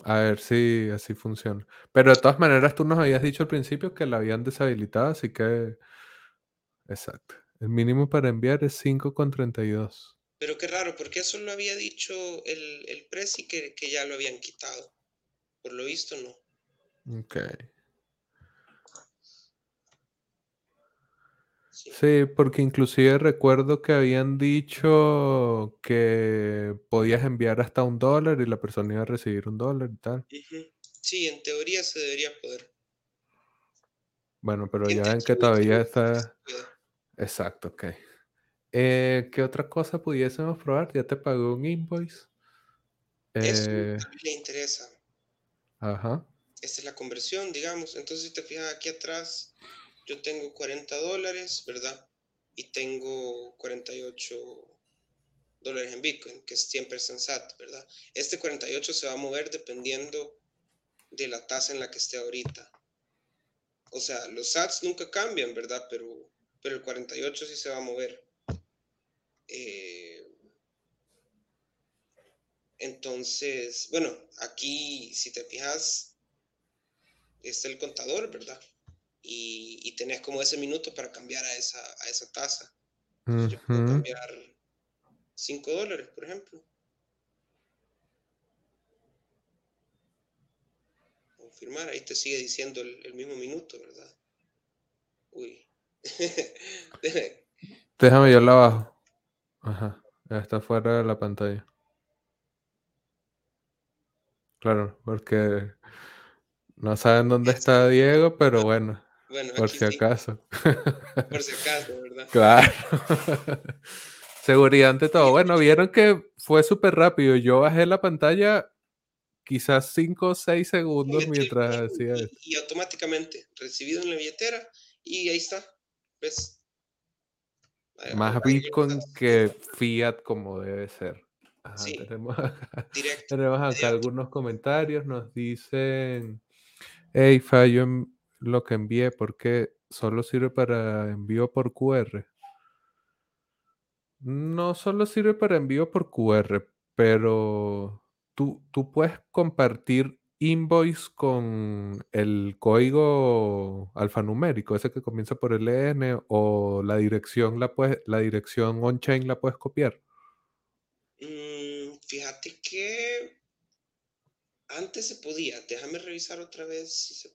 A ver si así funciona. Pero de todas maneras tú nos habías dicho al principio que la habían deshabilitado, así que... exacto. El mínimo para enviar es cinco con treinta y dos. Pero qué raro, porque eso lo había dicho el, el Prezi que, que ya lo habían quitado. Por lo visto, no. Ok. Sí, sí, porque inclusive recuerdo que habían dicho que podías enviar hasta un dólar y la persona iba a recibir un dólar y tal. Uh-huh. Sí, en teoría se debería poder. Bueno, pero ya ven que todavía está... exacto, ok. Eh, ¿qué otra cosa pudiésemos probar? Ya te pagó un invoice. Eh... Eso le interesa. Ajá. Esta es la conversión, digamos. Entonces, si te fijas aquí atrás, yo tengo cuarenta dólares, ¿verdad? Y tengo cuarenta y ocho dólares en Bitcoin, que siempre es sensato, ¿verdad? Este cuarenta y ocho se va a mover dependiendo de la tasa en la que esté ahorita. O sea, los S A Ts nunca cambian, ¿verdad? Pero, pero el cuarenta y ocho sí se va a mover. Eh, entonces, bueno, aquí si te fijas, está el contador, ¿verdad? Y, y tenés como ese minuto para cambiar a esa, a esa tasa. Uh-huh. Yo puedo cambiar cinco dólares, por ejemplo. Confirmar, ahí te sigue diciendo el, el mismo minuto, ¿verdad? Uy. Déjame, yo la bajo. Ajá, ya está fuera de la pantalla. Claro, porque no saben dónde está Diego, pero bueno, bueno por si sí. acaso. Por si acaso, ¿verdad? Claro. Seguridad ante todo. Bueno, vieron que fue súper rápido. Yo bajé la pantalla quizás cinco o seis segundos mientras hacía esto. Y automáticamente, recibido en la billetera, y ahí está. ¿Ves? Más Bitcoin que Fiat como debe ser. Ajá, sí, tenemos acá, directo, tenemos acá directo. Algunos comentarios. Nos dicen, hey, fallo en lo que envié porque solo sirve para envío por Q R. No solo sirve para envío por Q R, pero tú, tú puedes compartir invoice con el código alfanumérico, ese que comienza por el E N, o la dirección la puedes, la dirección on-chain la puedes copiar. Mm, fíjate que antes se podía, déjame revisar otra vez si se...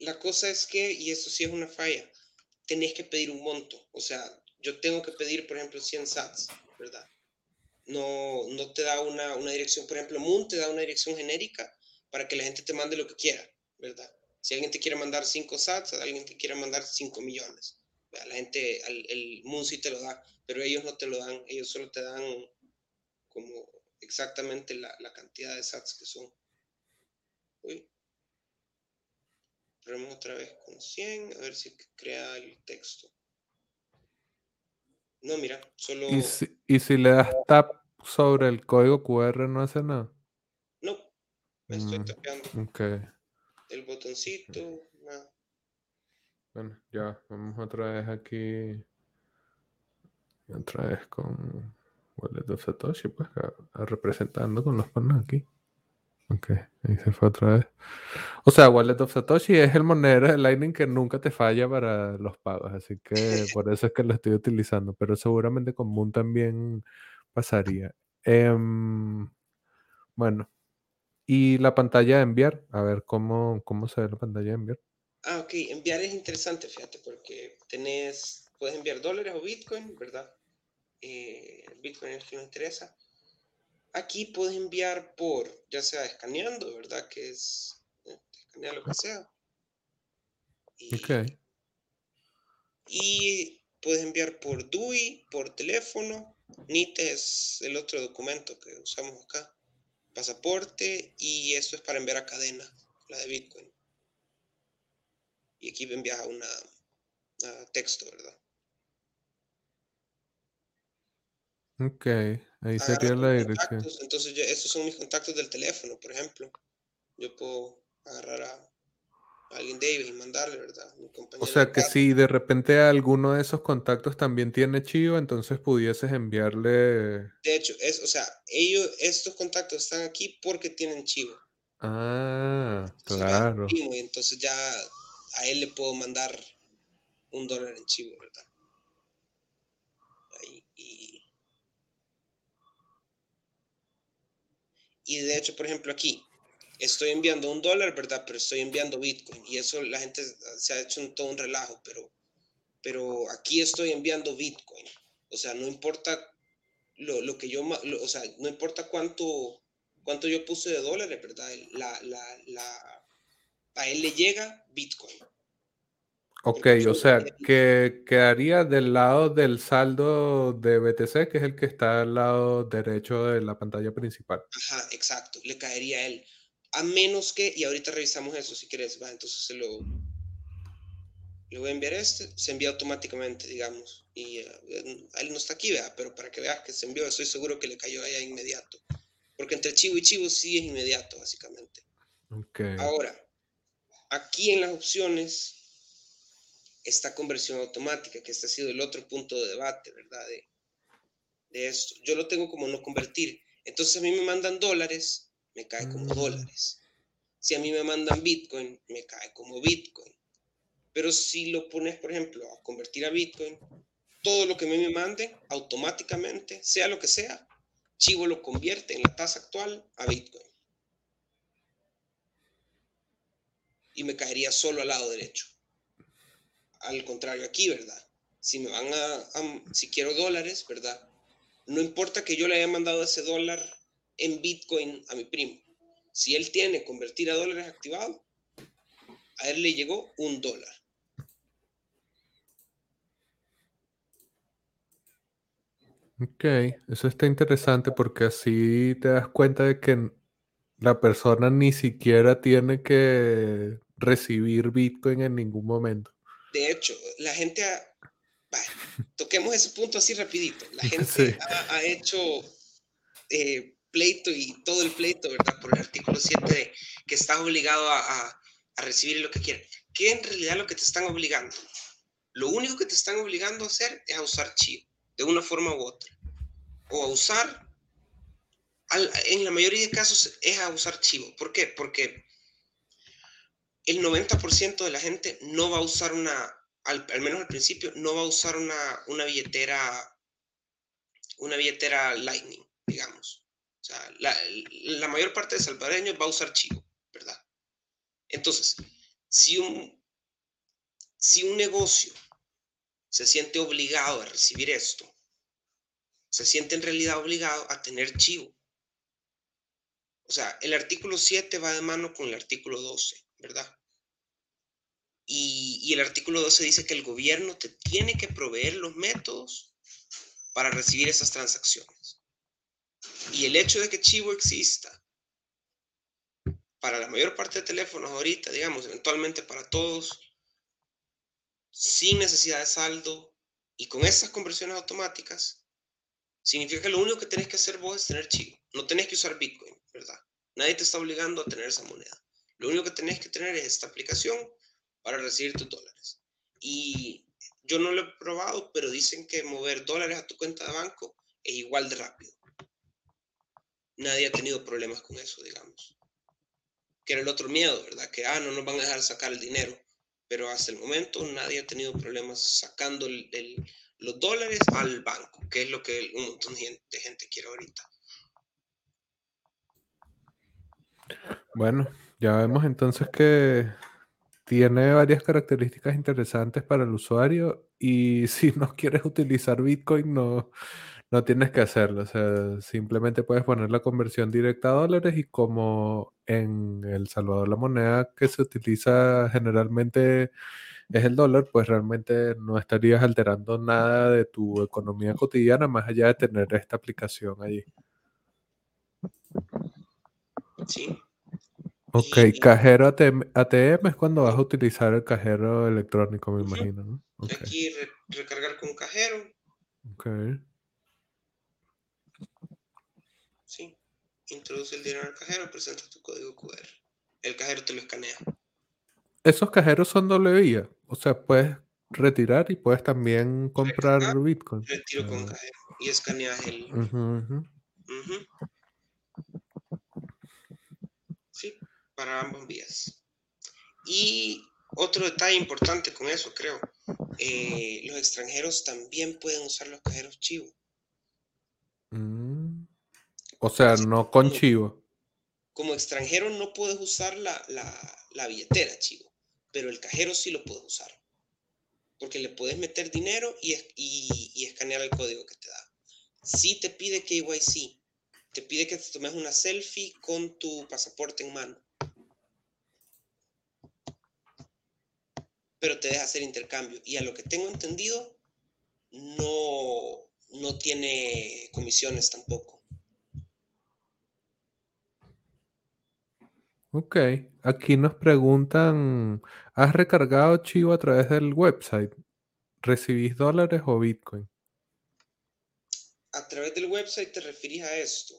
La cosa es que, y eso sí es una falla, tenés que pedir un monto. O sea, yo tengo que pedir, por ejemplo, cien sats, ¿verdad? No, no te da una, una dirección, por ejemplo, Moon te da una dirección genérica para que la gente te mande lo que quiera, ¿verdad? Si alguien te quiere mandar cinco sats, alguien te quiere mandar cinco millones. La gente, el, el Moon sí te lo da, pero ellos no te lo dan, ellos solo te dan como exactamente la, la cantidad de sats que son. Uy. Probemos otra vez con cien, a ver si crea el texto. No, mira, solo... ¿Y si, y si le das tap sobre el código Q R no hace nada? No, me estoy mm, tapeando. Okay. El botoncito, nada. Bueno, ya, vamos otra vez aquí. Otra vez con Wallet of Satoshi, pues, a, a representando con los panos aquí. Ok, ahí se fue otra vez. O sea, Wallet of Satoshi es el monedero de Lightning que nunca te falla para los pagos, así que por eso es que lo estoy utilizando, pero seguramente con Moon también pasaría. Eh, bueno, y la pantalla de enviar, a ver cómo, cómo se ve la pantalla de enviar. Ah, ok, enviar es interesante, fíjate, porque tenés, puedes enviar dólares o Bitcoin, ¿verdad? Eh, Bitcoin es el que nos interesa. Aquí puedes enviar por, ya sea escaneando, ¿verdad? Que es, eh, escanear lo que sea. Y, ok. Y puedes enviar por D U I, por teléfono. N I T es el otro documento que usamos acá. Pasaporte, y eso es para enviar a cadena, la de Bitcoin. Y aquí envías a una, a texto, ¿verdad? Ok, ahí sería la dirección. Entonces, yo, estos son mis contactos del teléfono, por ejemplo. Yo puedo agarrar a, a alguien de ellos y mandarle, ¿verdad? Mi compañero. O sea, que si de repente alguno de esos contactos también tiene Chivo, entonces pudieses enviarle... De hecho, es, o sea, ellos, estos contactos están aquí porque tienen Chivo. Ah, entonces, claro. Chivo, y entonces ya a él le puedo mandar un dólar en Chivo, ¿verdad? Ahí, y... Y de hecho, por ejemplo, aquí estoy enviando un dólar, ¿verdad? Pero estoy enviando Bitcoin. Y eso la gente se ha hecho un, todo un relajo. Pero, pero aquí estoy enviando Bitcoin. O sea, no importa lo, lo que yo... Lo, o sea, no importa cuánto, cuánto yo puse de dólares, ¿verdad? La, la, la, a él le llega Bitcoin. Ok, o sea, que quedaría del lado del saldo de B T C, que es el que está al lado derecho de la pantalla principal. Ajá, exacto, le caería a él. A menos que, y ahorita revisamos eso si quieres, va, entonces se lo, le voy a enviar este, se envía automáticamente, digamos, y uh, él no está aquí, ¿verdad? Pero para que veas que se envió, estoy seguro que le cayó allá inmediato, porque entre Chivo y Chivo sí es inmediato, básicamente. Okay. Ahora, aquí en las opciones está conversión automática, que este ha sido el otro punto de debate, ¿verdad? De, de esto. Yo lo tengo como no convertir. Entonces a mí me mandan dólares, me cae como dólares. Si a mí me mandan Bitcoin, me cae como Bitcoin. Pero si lo pones, por ejemplo, a convertir a Bitcoin, todo lo que a mí me manden, automáticamente, sea lo que sea, Chivo lo convierte en la tasa actual a Bitcoin. Y me caería solo al lado derecho. Al contrario aquí, ¿verdad? Si me van a, a... Si quiero dólares, ¿verdad? No importa que yo le haya mandado ese dólar en Bitcoin a mi primo. Si él tiene convertir a dólares activado, a él le llegó un dólar. Ok, eso está interesante porque así te das cuenta de que la persona ni siquiera tiene que recibir Bitcoin en ningún momento. De hecho, la gente ha... Vale, toquemos ese punto así rapidito. La gente sí. ha, ha hecho eh, pleito y todo el pleito, ¿verdad? Por el artículo siete de que estás obligado a, a, a recibir lo que quieras. ¿Qué en realidad lo que te están obligando? Lo único que te están obligando a hacer es a usar Chivo, de una forma u otra. O a usar, al, en la mayoría de casos, es a usar Chivo. ¿Por qué? Porque el noventa por ciento de la gente no va a usar una... Al, al menos al principio, no va a usar una, una billetera una billetera Lightning, digamos. O sea, la, la mayor parte de salvadoreños va a usar Chivo, ¿verdad? Entonces, si un, si un negocio se siente obligado a recibir esto, se siente en realidad obligado a tener Chivo. O sea, el artículo siete va de mano con el artículo doce, ¿verdad? Y, y el artículo doce dice que el gobierno te tiene que proveer los métodos para recibir esas transacciones. Y el hecho de que Chivo exista para la mayor parte de teléfonos ahorita, digamos, eventualmente para todos, sin necesidad de saldo y con esas conversiones automáticas, significa que lo único que tenés que hacer vos es tener Chivo. No tenés que usar Bitcoin, ¿verdad? Nadie te está obligando a tener esa moneda. Lo único que tenés que tener es esta aplicación para recibir tus dólares. Y yo no lo he probado, pero dicen que mover dólares a tu cuenta de banco es igual de rápido. Nadie ha tenido problemas con eso, digamos. Que era el otro miedo, ¿verdad? Que, ah, no nos van a dejar sacar el dinero. Pero hasta el momento nadie ha tenido problemas sacando el, el, los dólares al banco, que es lo que un montón de gente quiere ahorita. Bueno, ya vemos entonces que... tiene varias características interesantes para el usuario y si no quieres utilizar Bitcoin no, no tienes que hacerlo. O sea, simplemente puedes poner la conversión directa a dólares y como en El Salvador la moneda que se utiliza generalmente es el dólar, pues realmente no estarías alterando nada de tu economía cotidiana más allá de tener esta aplicación allí. Sí. Ok, y, cajero A T M, A T M es cuando vas a utilizar el cajero electrónico, me uh-huh. imagino, ¿no? Okay. Aquí re- recargar con cajero. Ok. Sí, introduce el dinero al cajero, presenta tu código Q R. El cajero te lo escanea. Esos cajeros son doble vía, o sea, puedes retirar y puedes también comprar Recargar, Bitcoin. Retiro uh-huh. con cajero y escaneas el... Uh-huh, uh-huh. Uh-huh. Sí. Para ambas vías. Y otro detalle importante con eso, creo, eh, los extranjeros también pueden usar los cajeros Chivo. Mm. O sea, sí, no con como, Chivo. Como extranjero no puedes usar la, la, la billetera Chivo, pero el cajero sí lo puedes usar. Porque le puedes meter dinero y, y, y escanear el código que te da. Sí te pide K Y C, te pide que te tomes una selfie con tu pasaporte en mano. Pero te deja hacer intercambio. Y a lo que tengo entendido, no, no tiene comisiones tampoco. Ok. Aquí nos preguntan, ¿Has recargado Chivo a través del website? ¿Recibís dólares o Bitcoin? ¿A través del website te referís a esto?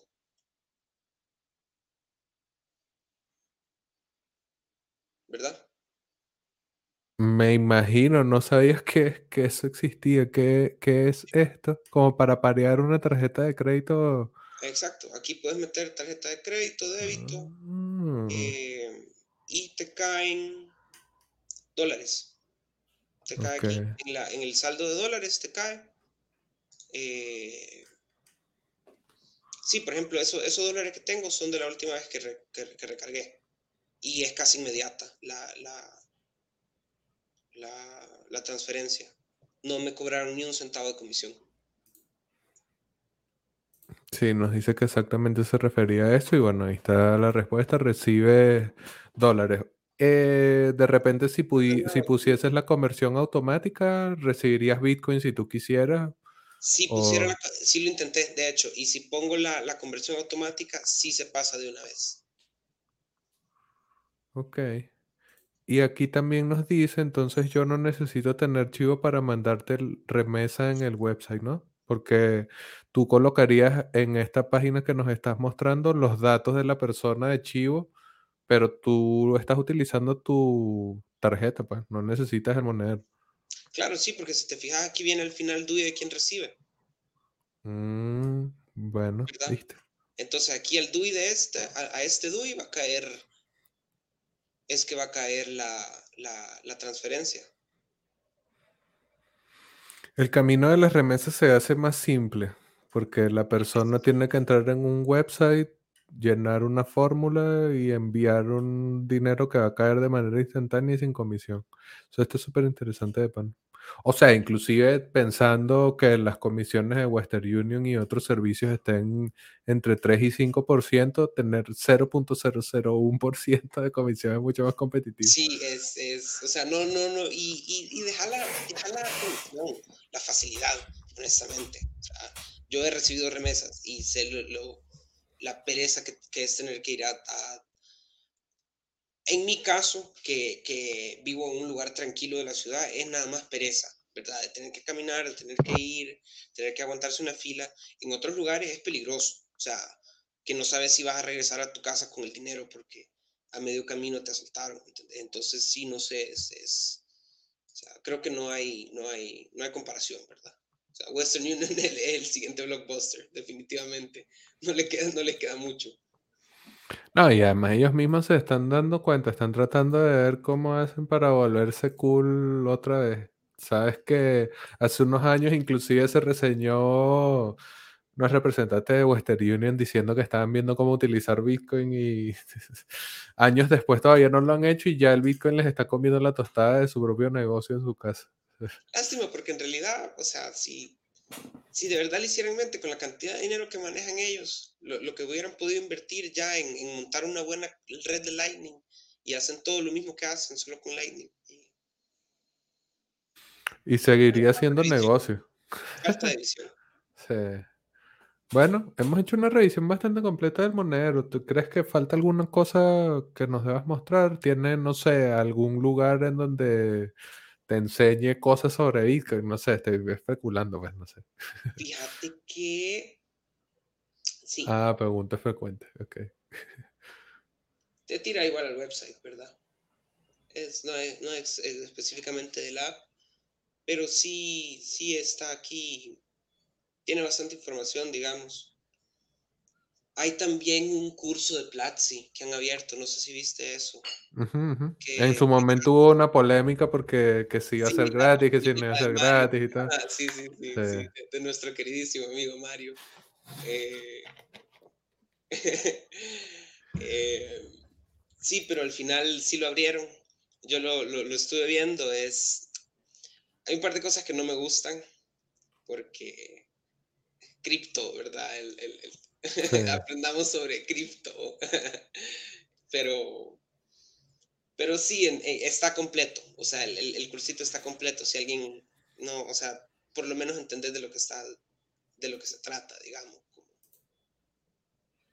¿Verdad? Me imagino, no sabías que, que eso existía. ¿Qué, qué es esto? Como para parear una tarjeta de crédito. Exacto, aquí puedes meter tarjeta de crédito, débito, mm. eh, y te caen dólares. Te cae okay. aquí, en, la, en el saldo de dólares te cae. Eh, sí, por ejemplo, eso, esos dólares que tengo son de la última vez que, re, que, que recargué. Y es casi inmediata la, la, la, la transferencia. No me cobraron ni un centavo de comisión. Sí, nos dice que exactamente se refería a eso y bueno, ahí está la respuesta, recibe dólares. Eh, de repente si, pudi- si pusieses la conversión automática, ¿recibirías Bitcoin si tú quisieras? Si pusiera o... la, sí lo intenté, de hecho, y si pongo la, la conversión automática, sí se pasa de una vez. Ok. Y aquí también nos dice, entonces yo no necesito tener Chivo para mandarte el remesa en el website, ¿no? Porque tú colocarías en esta página que nos estás mostrando los datos de la persona de Chivo, pero tú estás utilizando tu tarjeta, pues no necesitas el monedero. Claro, sí, porque si te fijas aquí viene al final D U I de quién recibe. Mm, bueno, ¿viste? Entonces aquí el D U I de este, a, a este D U I va a caer, es que va a caer la, la, la transferencia. El camino de las remesas se hace más simple, porque la persona tiene que entrar en un website, llenar una fórmula y enviar un dinero que va a caer de manera instantánea y sin comisión. Eso esto es súper interesante de pan. O sea, inclusive pensando que las comisiones de Western Union y otros servicios estén entre tres y cinco por ciento, tener cero punto cero cero uno por ciento de comisión es mucho más competitivo. Sí, es, es o sea, no, no, no, y, y, y dejar la, dejar la comisión, la facilidad, honestamente. O sea, yo he recibido remesas y sé lo, lo, la pereza que, que es tener que ir a... a En mi caso, que, que vivo en un lugar tranquilo de la ciudad, es nada más pereza, ¿verdad? De tener que caminar, de tener que ir, tener que aguantarse una fila. En otros lugares es peligroso, o sea, que no sabes si vas a regresar a tu casa con el dinero porque a medio camino te asaltaron, ¿entendés? Entonces, sí, no sé, es, es, o sea, creo que no hay, no hay, no hay comparación, ¿verdad? O sea, Western Union es el, el siguiente blockbuster, definitivamente. No le queda, no les queda mucho. No, y además ellos mismos se están dando cuenta, están tratando de ver cómo hacen para volverse cool otra vez. Sabes que hace unos años inclusive se reseñó unos representantes de Western Union diciendo que estaban viendo cómo utilizar Bitcoin y años después todavía no lo han hecho y ya el Bitcoin les está comiendo la tostada de su propio negocio en su casa. Lástima, porque en realidad, o sea, si, si de verdad le hicieran mente con la cantidad de dinero que manejan ellos, Lo, lo que hubieran podido invertir ya en, en montar una buena red de Lightning y hacen todo lo mismo que hacen, solo con Lightning. Y, y seguiría siendo negocio. Falta de visión. Sí. Bueno, hemos hecho una revisión bastante completa del monedero. ¿Tú crees que falta alguna cosa que nos debas mostrar? ¿Tiene, no sé, algún lugar en donde te enseñe cosas sobre Bitcoin? No sé, estoy especulando, pues, no sé. Fíjate que... Sí. Ah, pregunta frecuente, ok. Te tira igual al website, ¿verdad? Es, no es, no es, es específicamente del app, pero sí, sí está aquí. Tiene bastante información, digamos. Hay también un curso de Platzi que han abierto, no sé si viste eso. Uh-huh, uh-huh. En su momento hubo una polémica porque que si iba a ser gratis, que si no iba a ser gratis y tal. Ah, sí, sí, sí, sí. sí. De nuestro queridísimo amigo Mario. Eh, eh, sí, pero al final sí lo abrieron. Yo lo, lo, lo estuve viendo. Es, hay un par de cosas que no me gustan porque cripto, ¿verdad? El, el, el, sí. Aprendamos sobre cripto. pero, pero sí, en, en, está completo. O sea, el, el, el cursito está completo. Si alguien no, o sea, por lo menos entender de lo que está. de lo que se trata, digamos.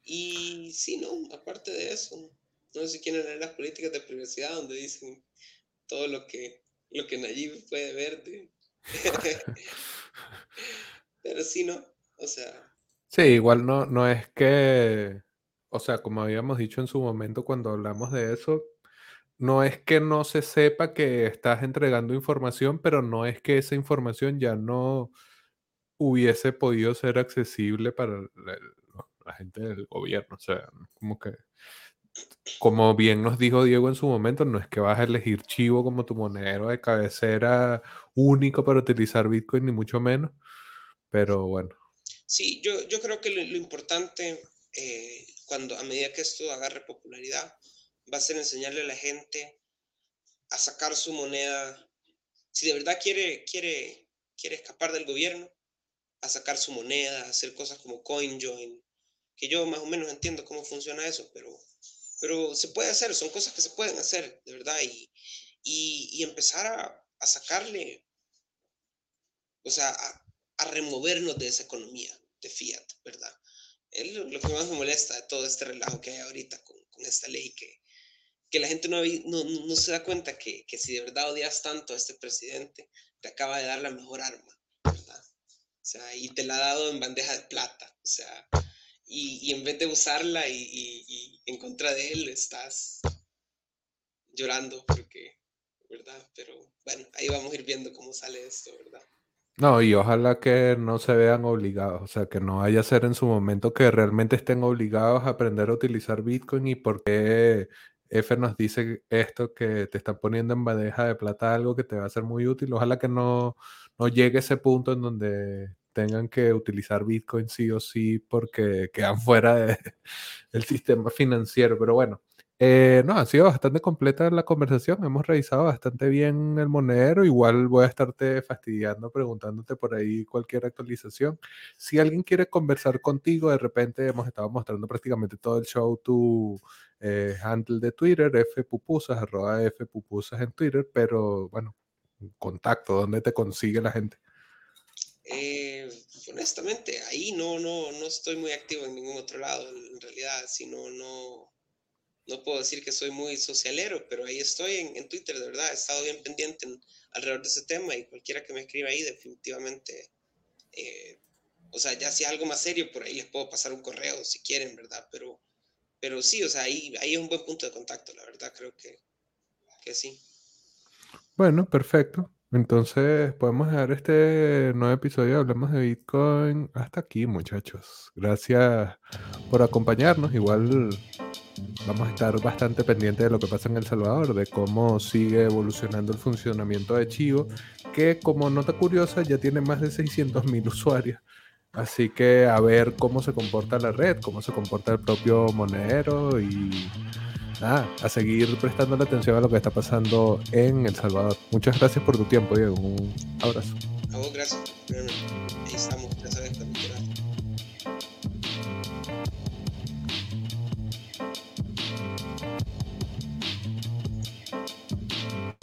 Y sí, no, aparte de eso, no sé si quieren leer las políticas de privacidad donde dicen todo lo que, lo que Nayib puede verte. Pero sí, no, o sea... Sí, igual no, no es que... O sea, como habíamos dicho en su momento cuando hablamos de eso, no es que no se sepa que estás entregando información, pero no es que esa información ya no hubiese podido ser accesible para el, la gente del gobierno. O sea, como que... Como bien nos dijo Diego en su momento, no es que vas a elegir Chivo como tu monedero de cabecera único para utilizar Bitcoin, ni mucho menos, pero bueno. Sí, yo, yo creo que lo, lo importante, eh, cuando a medida que esto agarre popularidad, va a ser enseñarle a la gente a sacar su moneda, si de verdad quiere, quiere, quiere escapar del gobierno, a sacar su moneda, a hacer cosas como CoinJoin, que yo más o menos entiendo cómo funciona eso, pero... Pero se puede hacer, son cosas que se pueden hacer, de verdad, y, y, y empezar a, a sacarle, o sea, a, a removernos de esa economía de fiat, ¿verdad? Es lo, lo que más me molesta de todo este relajo que hay ahorita con, con esta ley, que, que la gente no, no, no se da cuenta que, que si de verdad odias tanto a este presidente, te acaba de dar la mejor arma, ¿verdad? O sea, y te la ha dado en bandeja de plata, o sea... Y, y en vez de usarla y, y, y en contra de él, estás llorando, porque, ¿verdad? Pero bueno, ahí vamos a ir viendo cómo sale esto, ¿verdad? No, y ojalá que no se vean obligados, o sea, que no vaya a ser en su momento que realmente estén obligados a aprender a utilizar Bitcoin y por qué F nos dice esto, que te están poniendo en bandeja de plata algo que te va a ser muy útil. Ojalá que no, no llegue ese punto en donde... tengan que utilizar Bitcoin sí o sí porque quedan fuera de, del sistema financiero. Pero bueno, eh, no, ha sido bastante completa la conversación. Hemos revisado bastante bien el monedero. Igual voy a estarte fastidiando, preguntándote por ahí cualquier actualización. Si alguien quiere conversar contigo, de repente hemos estado mostrando prácticamente todo el show tu eh, handle de Twitter, F. Pupusas, arroba F. Pupusas en Twitter. Pero bueno, contacto, ¿dónde te consigue la gente? Eh, honestamente, ahí no, no, no estoy muy activo en ningún otro lado, en realidad, sino no, no puedo decir que soy muy socialero, pero ahí estoy en, en Twitter, de verdad, he estado bien pendiente en, alrededor de ese tema y cualquiera que me escriba ahí, definitivamente, eh, o sea, ya si es algo más serio, por ahí les puedo pasar un correo si quieren, ¿verdad? Pero, pero sí, o sea, ahí, ahí es un buen punto de contacto, la verdad, creo que, que sí. Bueno, perfecto. Entonces, podemos dejar este nuevo episodio de Hablemos de Bitcoin hasta aquí, muchachos. Gracias por acompañarnos. Igual vamos a estar bastante pendientes de lo que pasa en El Salvador, de cómo sigue evolucionando el funcionamiento de Chivo, que como nota curiosa ya tiene más de seiscientos mil usuarios. Así que a ver cómo se comporta la red, cómo se comporta el propio monedero y... Ah, a seguir prestando la atención a lo que está pasando en El Salvador. Muchas gracias por tu tiempo, Diego. Un abrazo. A vos, gracias. Ahí estamos, ya sabes, también.